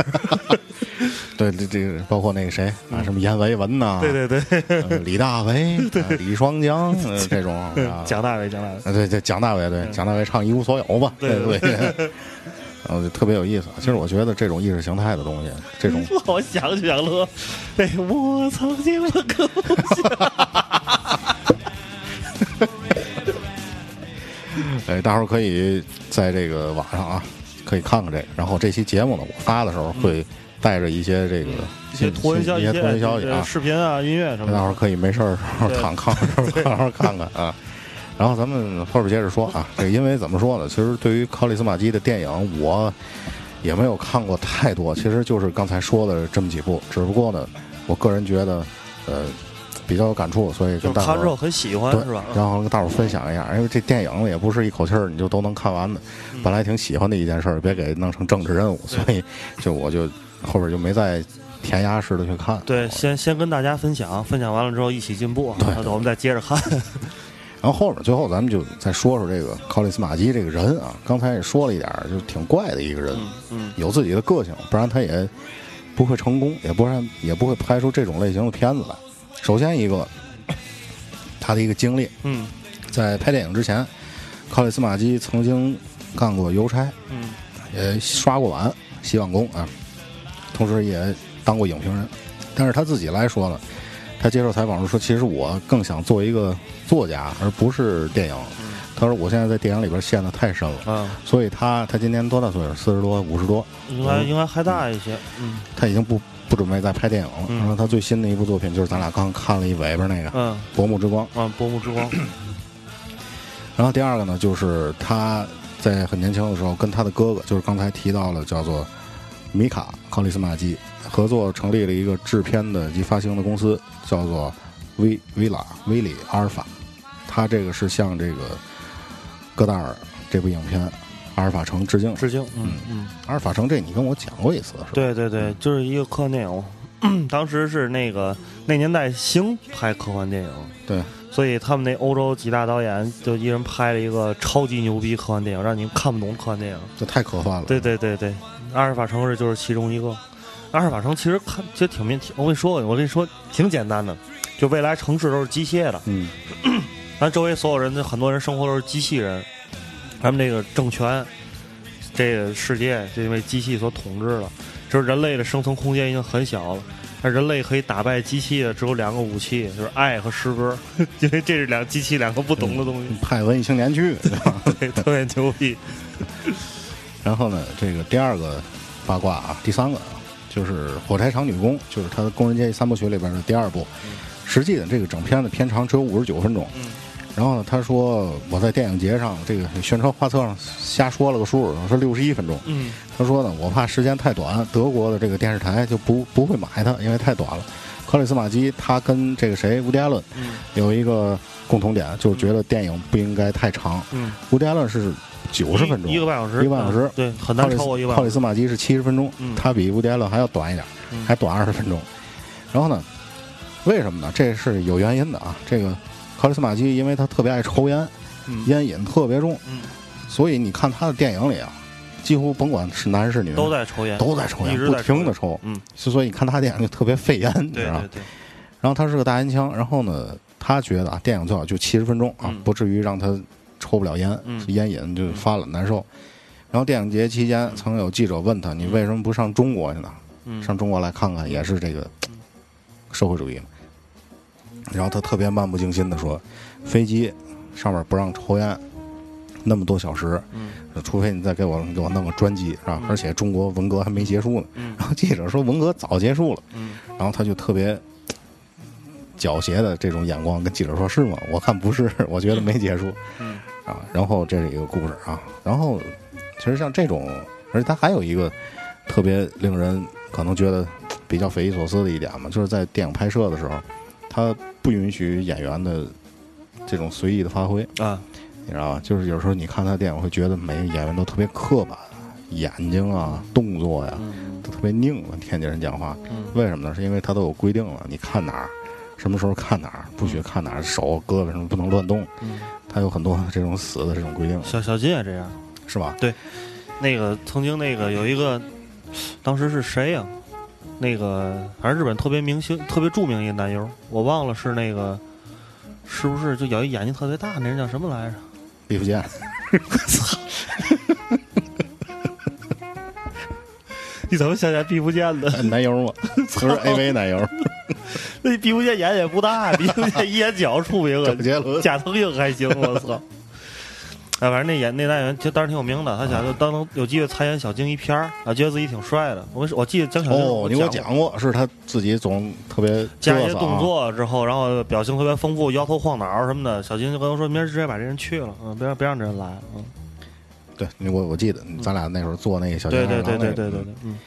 对对对，包括那个谁啊，什么阎维文呐、啊、对对对、呃、李大为对、呃、李双江、呃、这种、啊、蒋大为蒋大为对对蒋大为对蒋大为唱一无所有吧，对对 对, 对, 对然后就特别有意思。其实我觉得这种意识形态的东西，这种我想想乐，对我曾经我可不想。哎，大伙儿可以在这个网上啊，可以看看这个。然后这期节目呢，我发的时候会带着一些这个、嗯、一些图文消息、一些图文消息啊、视频啊、音乐什么的。大伙儿可以没事儿躺炕上好好看看啊。然后咱们后边接着说啊，这因为怎么说呢？其实对于考里斯马基的电影，我也没有看过太多，其实就是刚才说的这么几部。只不过呢，我个人觉得，呃，比较有感触，所以跟大伙看之后很喜欢，是吧？然后跟大伙分享一下，因为这电影也不是一口气儿你就都能看完的。本来挺喜欢的一件事儿，别给弄成政治任务，所以就我就后边就没再填鸭式的去看。对，先先跟大家分享，分享完了之后一起进步，对，我们再接着看。然后后面最后咱们就再说说这个考里斯马基这个人啊，刚才也说了一点，就挺怪的一个人，嗯，有自己的个性，不然他也不会成功，也不然也不会拍出这种类型的片子来。首先一个，他的一个经历，嗯，在拍电影之前，考里斯马基曾经干过邮差，嗯，也刷过碗、洗碗工啊，同时也当过影评人。但是他自己来说呢，他接受采访时说，其实我更想做一个作家，而不是电影。他说我现在在电影里边陷得太深了，嗯，所以他他今年多大岁数？四十多、五十多，应该应该还大一些。嗯，他已经不不准备再拍电影了。然后他最新的一部作品就是咱俩刚看了一尾巴那个，嗯，《薄暮之光》啊，《薄暮之光》。然后第二个呢，就是他在很年轻的时候跟他的哥哥，就是刚才提到了叫做米卡·考里斯马基合作成立了一个制片的及发行的公司，叫做威威拉威里阿尔法。他这个是向这个戈达尔这部影片《阿尔法城》致敬。致敬，嗯嗯。阿尔法城这你跟我讲过一次是吧？对对对，就是一个科幻电影，嗯，当时是那个那年代兴拍科幻电影，对，所以他们那欧洲几大导演就一人拍了一个超级牛逼科幻电影，让你看不懂科幻电影，这太科幻了。对对对对，阿尔法城是就是其中一个。阿尔法城其实看就挺面，我跟你说，我跟你说挺简单的，就未来城市都是机械的，嗯，咱周围所有人，很多人生活都是机器人，咱们这个政权，这个世界就因为机器所统治了，就是人类的生存空间已经很小了，那人类可以打败机器的只有两个武器，就是爱和诗歌，因为这是两机器两个不同的东西。派文艺青年去，对，特别牛逼。然后呢，这个第二个八卦啊，第三个就是火柴厂女工，就是他的《工人阶级三部曲》里边的第二部。嗯、实际的这个整片的片长只有五十九分钟。嗯然后呢，他说我在电影节上这个宣传画册上瞎说了个数，我说六十一分钟。嗯，他说呢，我怕时间太短，德国的这个电视台就不不会买它，因为太短了。克里斯马基他跟这个谁乌迪艾伦有一个共同点，就是觉得电影不应该太长。嗯，乌迪艾伦是九十分钟，一个半小时，一个半小时，对，很难超过一个半小时。克里斯马基是七十分钟，他比乌迪艾伦还要短一点，还短二十分钟。然后呢，为什么呢？这是有原因的啊，这个。克里斯马基因为他特别爱抽烟，嗯、烟瘾特别重，嗯、所以你看他的电影里啊，几乎甭管是男是女都在抽烟，都在抽烟，不停的抽。嗯，所以你看他电影就特别费烟，你知道吗？对对对。然后他是个大烟枪，然后呢，他觉得啊，电影最好就七十分钟啊，嗯、不至于让他抽不了烟，嗯、烟瘾就发了难受。嗯、然后电影节期间，曾有记者问他，你为什么不上中国去呢？嗯、上中国来看看，也是这个社会主义嘛。然后他特别漫不经心的说，飞机上面不让抽烟，那么多小时，嗯、除非你再给我给我弄个专机，是吧？嗯、而且中国文革还没结束呢。嗯、然后记者说文革早结束了，嗯、然后他就特别狡黠的这种眼光跟记者说，是吗？我看不是，我觉得没结束。嗯、啊，然后这是一个故事啊。然后其实像这种，而且他还有一个特别令人可能觉得比较匪夷所思的一点嘛，就是在电影拍摄的时候，他不允许演员的这种随意的发挥啊，你知道吧？就是有时候你看他电影会觉得每个演员都特别刻板，眼睛啊、动作呀、啊、都特别拧了。天津人讲话，为什么呢？是因为他都有规定了，你看哪儿，什么时候看哪儿，不许看哪儿，手、胳膊什么不能乱动。他有很多这种死的这种规定。小小金也这样，是吧？对，那个曾经那个有一个，当时是谁呀、啊？那个反正日本特别明星特别著名一个男优，我忘了是那个是不是就有一眼睛特别大那人叫什么来着？毕福剑。你怎么想起来毕福剑的男优吗？不是 A V 男优。那毕福剑眼也不大，毕福剑一眼角出名了，贾腾英还行，我操。啊，反正那演那男演员，其实当时挺有名的。他想就当能有机会参演小京一片儿啊，觉得自己挺帅的。我我记得江小京，哦，你给我讲过，是他自己总特别加一些动作之后，然后表情特别丰富，摇头晃脑什么的。小京就跟我说，明儿直接把这人去了，嗯，别让别让这人来，嗯。对，我我记得咱俩那时候做那个小京，对对对对对对对，嗯。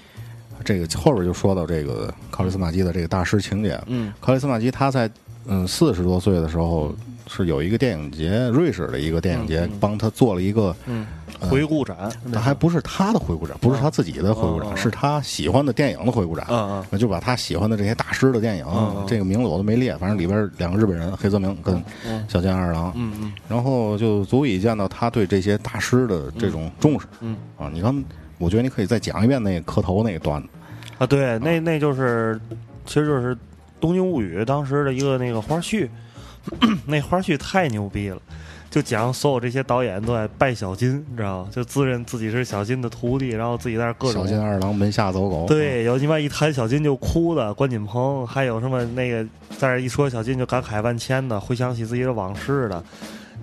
这个后边就说到这个考里斯马基的这个大师情节，嗯，考里斯马基他在嗯四十多岁的时候。是有一个电影节，瑞士的一个电影节，帮他做了一个回顾展，那还不是他的回顾展，不是他自己的回顾展，是他喜欢的电影的回顾展。那就把他喜欢的这些大师的电影，这个名字我都没列，反正里边两个日本人，黑泽明跟小津安二郎，然后就足以见到他对这些大师的这种重视。啊，你刚，我觉得你可以再讲一遍那个磕头那个段子啊，对，那那就是其实就是《东京物语》当时的一个那个花絮。那花絮太牛逼了，就讲所有这些导演都在拜小金，你知道吗？就自认自己是小金的徒弟，然后自己在那各种小金二郎门下走狗。对，有你妈一谈小金就哭的关锦鹏，还有什么那个在这一说小金就感慨万千的，回想起自己的往事的。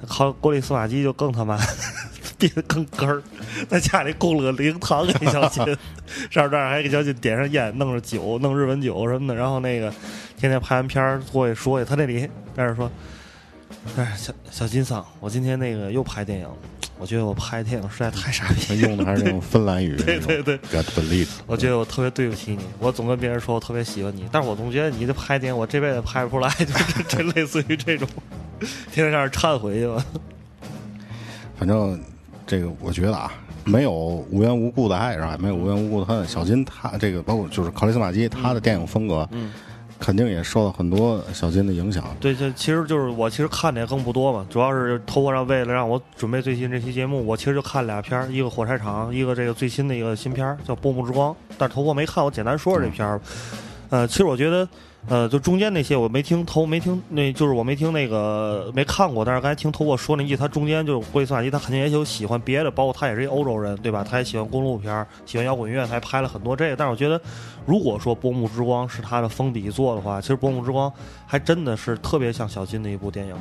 考郭里斯马基就更他妈变得更根儿，在家里供了个灵堂给小金，上这儿还给小金点上烟，弄着酒，弄日本酒什么的，然后那个天天拍完片儿过去说去，他那里但是说，哎，小小金桑，我今天那个又拍电影了，我觉得我拍电影实在太傻逼，用的还是那种芬兰语，对对对 ，got believe， 我觉得我特别对不起你，我总跟别人说我特别喜欢你，但是我总觉得你这拍电影我这辈子拍不出来，就是这类似于这种。天天在这忏悔去吧。反正这个我觉得啊，没有无缘无故的爱，然后没有无缘无故的恨。小金他这个包括就是考里斯马基他的电影风格，嗯，肯定也受到很多小金的影响。对，这其实就是我其实看的也更不多嘛，主要是透过让为了让我准备最新这期节目，我其实就看俩片儿，一个火柴厂，一个这个最新的一个新片叫《薄暮之光》，但是透过没看，我简单说说这片儿。呃，其实我觉得。呃，就中间那些我没听头没听，那就是我没听那个没看过，但是刚才听头我说那句，他中间就是会算计，他肯定也有喜欢别的，包括他也是一欧洲人，对吧？他也喜欢公路片，喜欢摇滚乐，他还拍了很多这个。但是我觉得，如果说《薄暮之光》是他的封笔作的话，其实《薄暮之光》还真的是特别像小金的一部电影，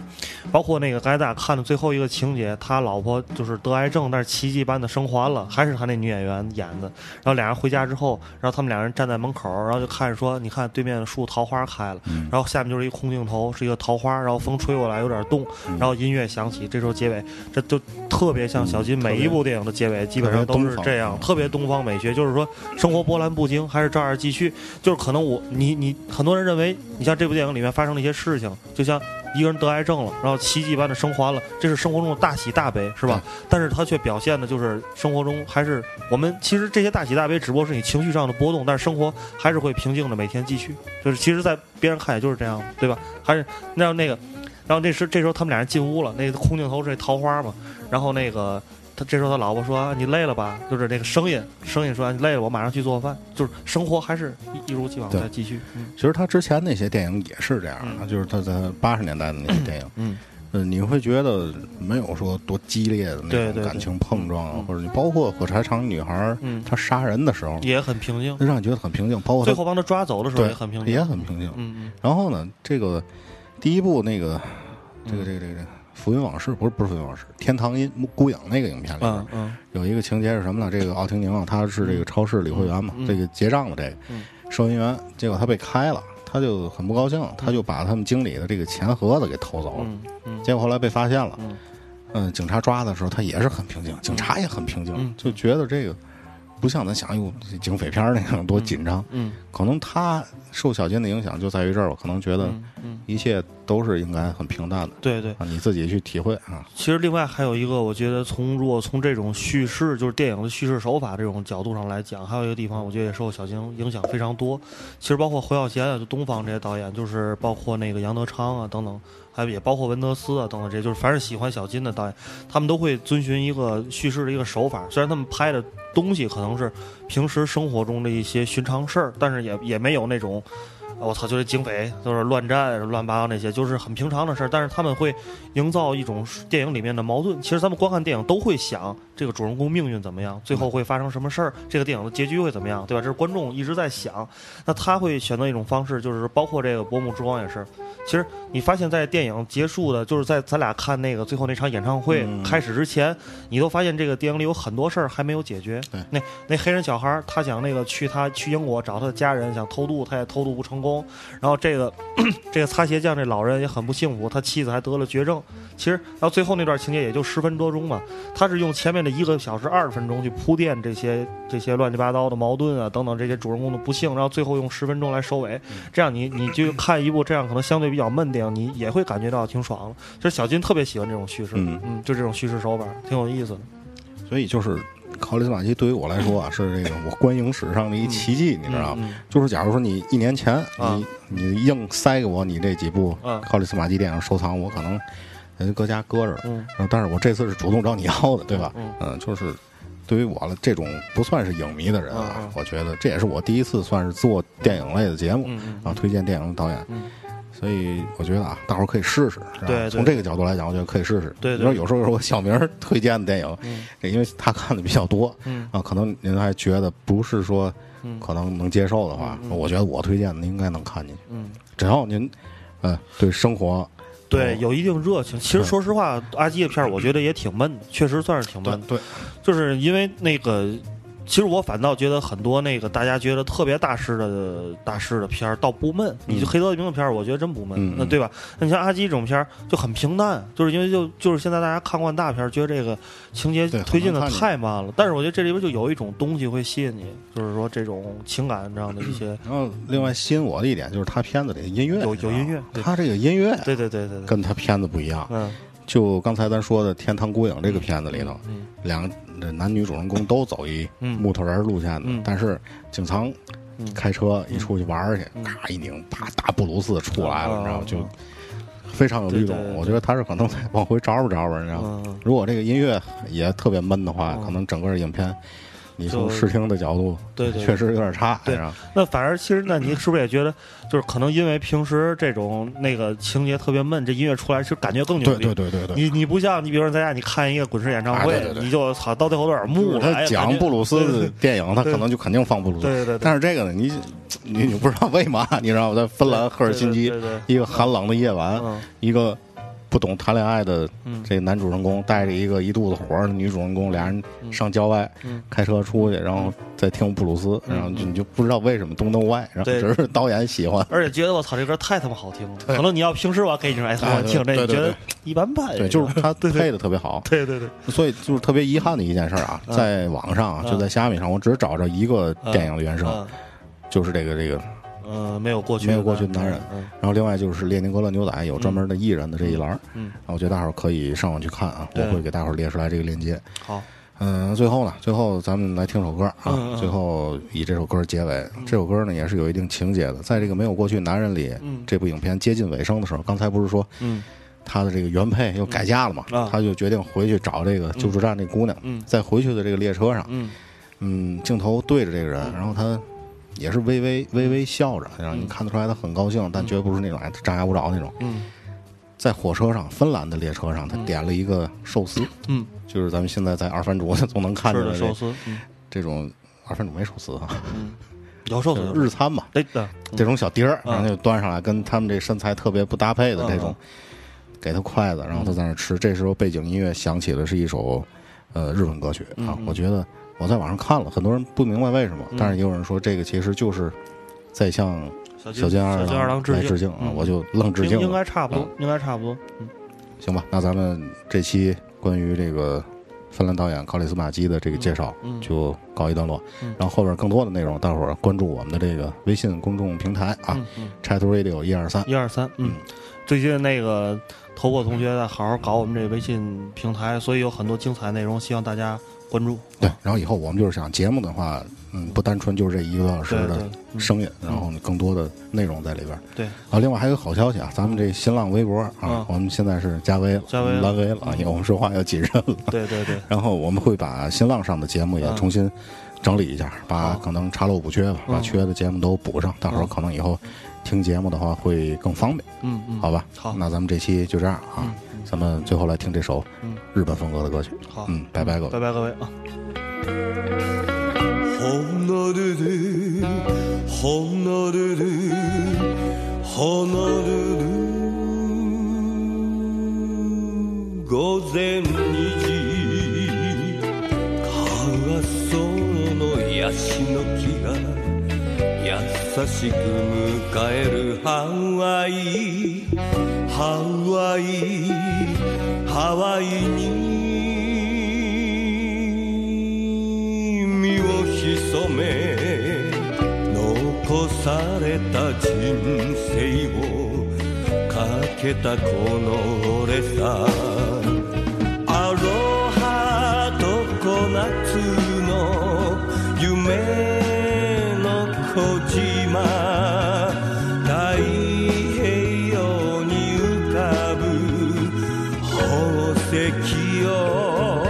包括那个刚才大家看的最后一个情节，他老婆就是得癌症，但是奇迹般的生还了，还是他那女演员演的。然后俩人回家之后，然后他们俩人站在门口，然后就看着说：“你看对面的树桃花。”花开了，然后下面就是一空镜头，是一个桃花，然后风吹过来有点动，然后音乐响起，这时候结尾，这就特别像小金每一部电影的结尾，基本上都是这样，特别东方美学，就是说生活波澜不惊，还是照样继续。就是可能我你你很多人认为，你像这部电影里面发生了一些事情，就像一个人得癌症了，然后奇迹般的生还了，这是生活中的大喜大悲，是吧？但是他却表现的就是生活中还是我们其实这些大喜大悲只不过是你情绪上的波动，但是生活还是会平静的每天继续。就是其实，在别人看也就是这样，对吧？还是那那个，然后那时这时候他们俩人进屋了，那个空镜头是那桃花嘛，然后那个。他这时候他老婆说、啊、你累了吧，就是那个声音声音说、啊、你累了我马上去做饭，就是生活还是 一, 一如既往再继续、嗯、其实他之前那些电影也是这样的、嗯、就是他在八十年代的那些电影嗯、呃、你会觉得没有说多激烈的那种感情碰撞、啊、对对对，或者你包括火柴厂女孩、嗯、她杀人的时候也很平静，让你觉得很平静，包括最后帮她抓走的时候也很平静，也很平静、嗯嗯、然后呢这个第一部那个这个这个这个、这个浮云往事不是不是浮云往事，天堂因孤影那个影片里边、嗯嗯、有一个情节是什么呢？这个奥廷宁啊，他是这个超市理货员嘛、嗯嗯，这个结账的这个、嗯、收银员，结果他被开了，他就很不高兴，他就把他们经理的这个钱盒子给偷走了，嗯嗯、结果后来被发现了，嗯、呃，警察抓的时候他也是很平静，警察也很平静，嗯、就觉得这个不像咱想有警匪片那样多紧张，嗯，嗯可能他受小金的影响就在于这儿，我可能觉得一切。都是应该很平淡的，对对、啊，你自己去体会啊。其实另外还有一个，我觉得从如果从这种叙事，就是电影的叙事手法这种角度上来讲，还有一个地方，我觉得也受小金影响非常多。其实包括侯孝贤啊，就东方这些导演，就是包括那个杨德昌啊等等，还也包括文德斯啊等等这些，就是凡是喜欢小金的导演，他们都会遵循一个叙事的一个手法。虽然他们拍的东西可能是平时生活中的一些寻常事儿，但是也也没有那种。我操，就是警匪，就是乱战、乱八糟那些，就是很平常的事儿。但是他们会营造一种电影里面的矛盾。其实咱们观看电影都会想，这个主人公命运怎么样，最后会发生什么事儿，这个电影的结局会怎么样，对吧？这是观众一直在想。那他会选择一种方式，就是包括这个《薄暮之光》也是。其实你发现，在电影结束的，就是在咱俩看那个最后那场演唱会开始之前，嗯、你都发现这个电影里有很多事儿还没有解决。嗯、那那黑人小孩他想那个去他去英国找他的家人，想偷渡，他也偷渡不成功。然后这个这个擦鞋匠这老人也很不幸福，他妻子还得了绝症。其实到最后那段情节也就十分多钟嘛，他是用前面的一个小时二十分钟去铺垫这些这些乱七八糟的矛盾啊等等这些主人公的不幸，然后最后用十分钟来收尾。这样你你就看一部这样可能相对比较闷的电影，你也会感觉到挺爽了。其实小金特别喜欢这种叙事，嗯，嗯就这种叙事手法挺有意思的。所以就是。考里斯马基对于我来说啊，是这个我观影史上的一奇迹，你知道吗？就是假如说你一年前，你你硬塞给我你这几部考里斯马基电影收藏，我可能人搁家搁着，但是我这次是主动找你要的，对吧？嗯，就是对于我这种不算是影迷的人啊，我觉得这也是我第一次算是做电影类的节目啊，推荐电影的导演。所以我觉得啊，大伙儿可以试试，是吧？对对对，从这个角度来讲，我觉得可以试试。对， 对， 对，你说有时候我小明推荐的电影，嗯、因为他看的比较多，嗯、啊，可能您还觉得不是说可能能接受的话，嗯、我觉得我推荐的您应该能看进去。嗯，只要您，呃，对生活。对，有一定热情。其实说实话，阿基的片儿我觉得也挺闷的，确实算是挺闷的。对，对就是因为那个。其实我反倒觉得很多那个大家觉得特别大师的大师的片儿倒不闷，你就黑泽明的片儿，我觉得真不闷，嗯、那对吧？那你像阿基这种片儿就很平淡，就是因为就就是现在大家看惯大片，觉得这个情节推进的太慢了。但是我觉得这里边就有一种东西会吸引你，就是说这种情感这样的一些。然后另外吸引我的一点就是他片子里的音乐有有音乐，他这个音乐对对对对，跟他片子不一样。嗯。就刚才咱说的《天堂孤影》这个片子里头，嗯、两个男女主人公都走一木头人路线的，嗯、但是警察开车一出去玩去，嗯、咔一拧，啪大布鲁斯出来了，你知道吗？就非常有律动。我觉得他是可能往回找吧找吧，你知道吗？如果这个音乐也特别闷的话，可能整个影片你从视听的角度，对对，确实有点差。对，那反而其实，那你是不是也觉得，就是可能因为平时这种那个情节特别闷，这音乐出来是感觉更牛逼。对对对对对。你你不像你，比如说在家你看一个滚石演唱会，你就好到最后都有点木了。他讲布鲁斯的电影，他可能就肯定放布鲁斯。对对对。但是这个呢，你你你不知道为嘛？你知道我在芬兰赫尔辛基一个寒冷的夜晚，一个。不懂谈恋爱的这男主人公带着一个一肚子火的女主人公，俩人上郊外开车出去，然后再听布鲁斯，然后你就不知道为什么东东外，然后只是导演喜欢，而且觉得我操这歌太他妈好听了。可能你要平时我给你说哎好听，这你觉得一般般，对，就是他配的特别好。对对对，所以就是特别遗憾的一件事啊，在网上啊，就在虾米上，我只找着一个电影的原声，就是这个这个。呃，没有过去，没有过去的男人。嗯嗯、然后另外就是列宁格勒牛仔有专门的艺人的这一栏，嗯，嗯然后我觉得大伙儿可以上网去看啊，我会给大伙儿列出来这个链接。好，嗯、呃，最后呢，最后咱们来听首歌啊，嗯、最后以这首歌结尾。嗯、这首歌呢也是有一定情节的，在这个没有过去男人里，嗯、这部影片接近尾声的时候，刚才不是说，嗯。他的这个原配又改嫁了嘛，嗯啊、他就决定回去找这个救助站这姑娘，嗯、在回去的这个列车上，嗯，嗯，镜头对着这个人，然后他。也是微微微微笑着，然后你看得出来他很高兴，嗯、但绝不是那种哎张牙舞爪那种。嗯，在火车上，芬兰的列车上，他点了一个寿司。嗯，就是咱们现在在二番竹总能看见的寿司。嗯、这种二番竹没寿司啊，嗯、有寿司日餐嘛。对的，嗯、这种小碟儿，然后就端上来，跟他们这身材特别不搭配的这种，嗯、给他筷子，然后他在那吃。这时候背景音乐响起的是一首呃日文歌曲啊，嗯、我觉得。我在网上看了，很多人不明白为什么，但是也有人说这个其实就是在向小津安二郎来致敬啊！我就愣致敬了，应该差不多，应该差不多。嗯，行吧，那咱们这期关于这个芬兰导演考里斯马基的这个介绍就告一段落，然后后边更多的内容，大伙儿关注我们的这个微信公众平台啊 ，Chat Radio 一二三一二三。嗯，最近那个头破同学在好好搞我们这微信平台，所以有很多精彩内容，希望大家。关注对，然后以后我们就是想节目的话，嗯，不单纯就是这一个多小时的声音，然后更多的内容在里边。对啊，另外还有好消息啊，咱们这新浪微博啊，我们现在是加微了，加微了，蓝微了啊，因为我们说话要谨慎了。对对对。然后我们会把新浪上的节目也重新整理一下，把可能查漏补缺吧，把缺的节目都补上，大伙儿可能以后听节目的话会更方便。嗯嗯，好吧。好，那咱们这期就这样啊。咱们最后来听这首日本风格的歌曲。好，嗯，拜拜各位，拜拜各位啊。優しく迎えるハワイハワイハワイに身を潜め残された人生をかけたこの俺さアロハとコナツの夢小島太平洋に浮かぶ宝石を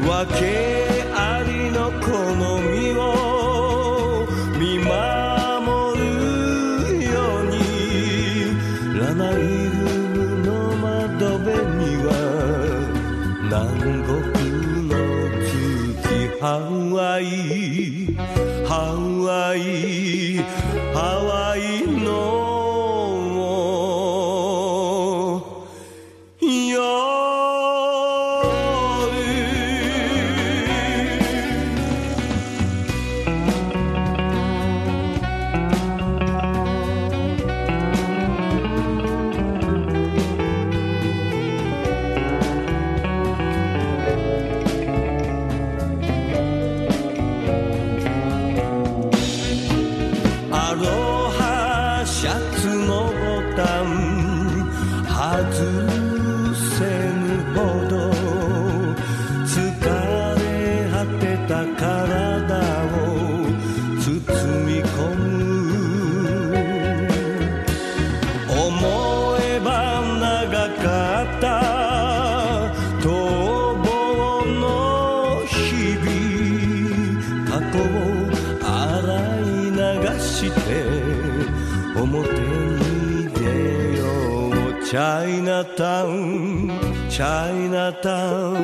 分けありの好みを見守るようにラナイルムの窓辺には南国の月ハワイハワイハワイの夜アロハを洗い流して表に出ようチャイナタウンチャイナタウン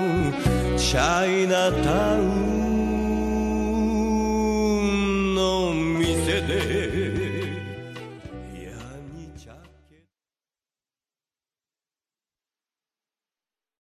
チャイナタウンの店で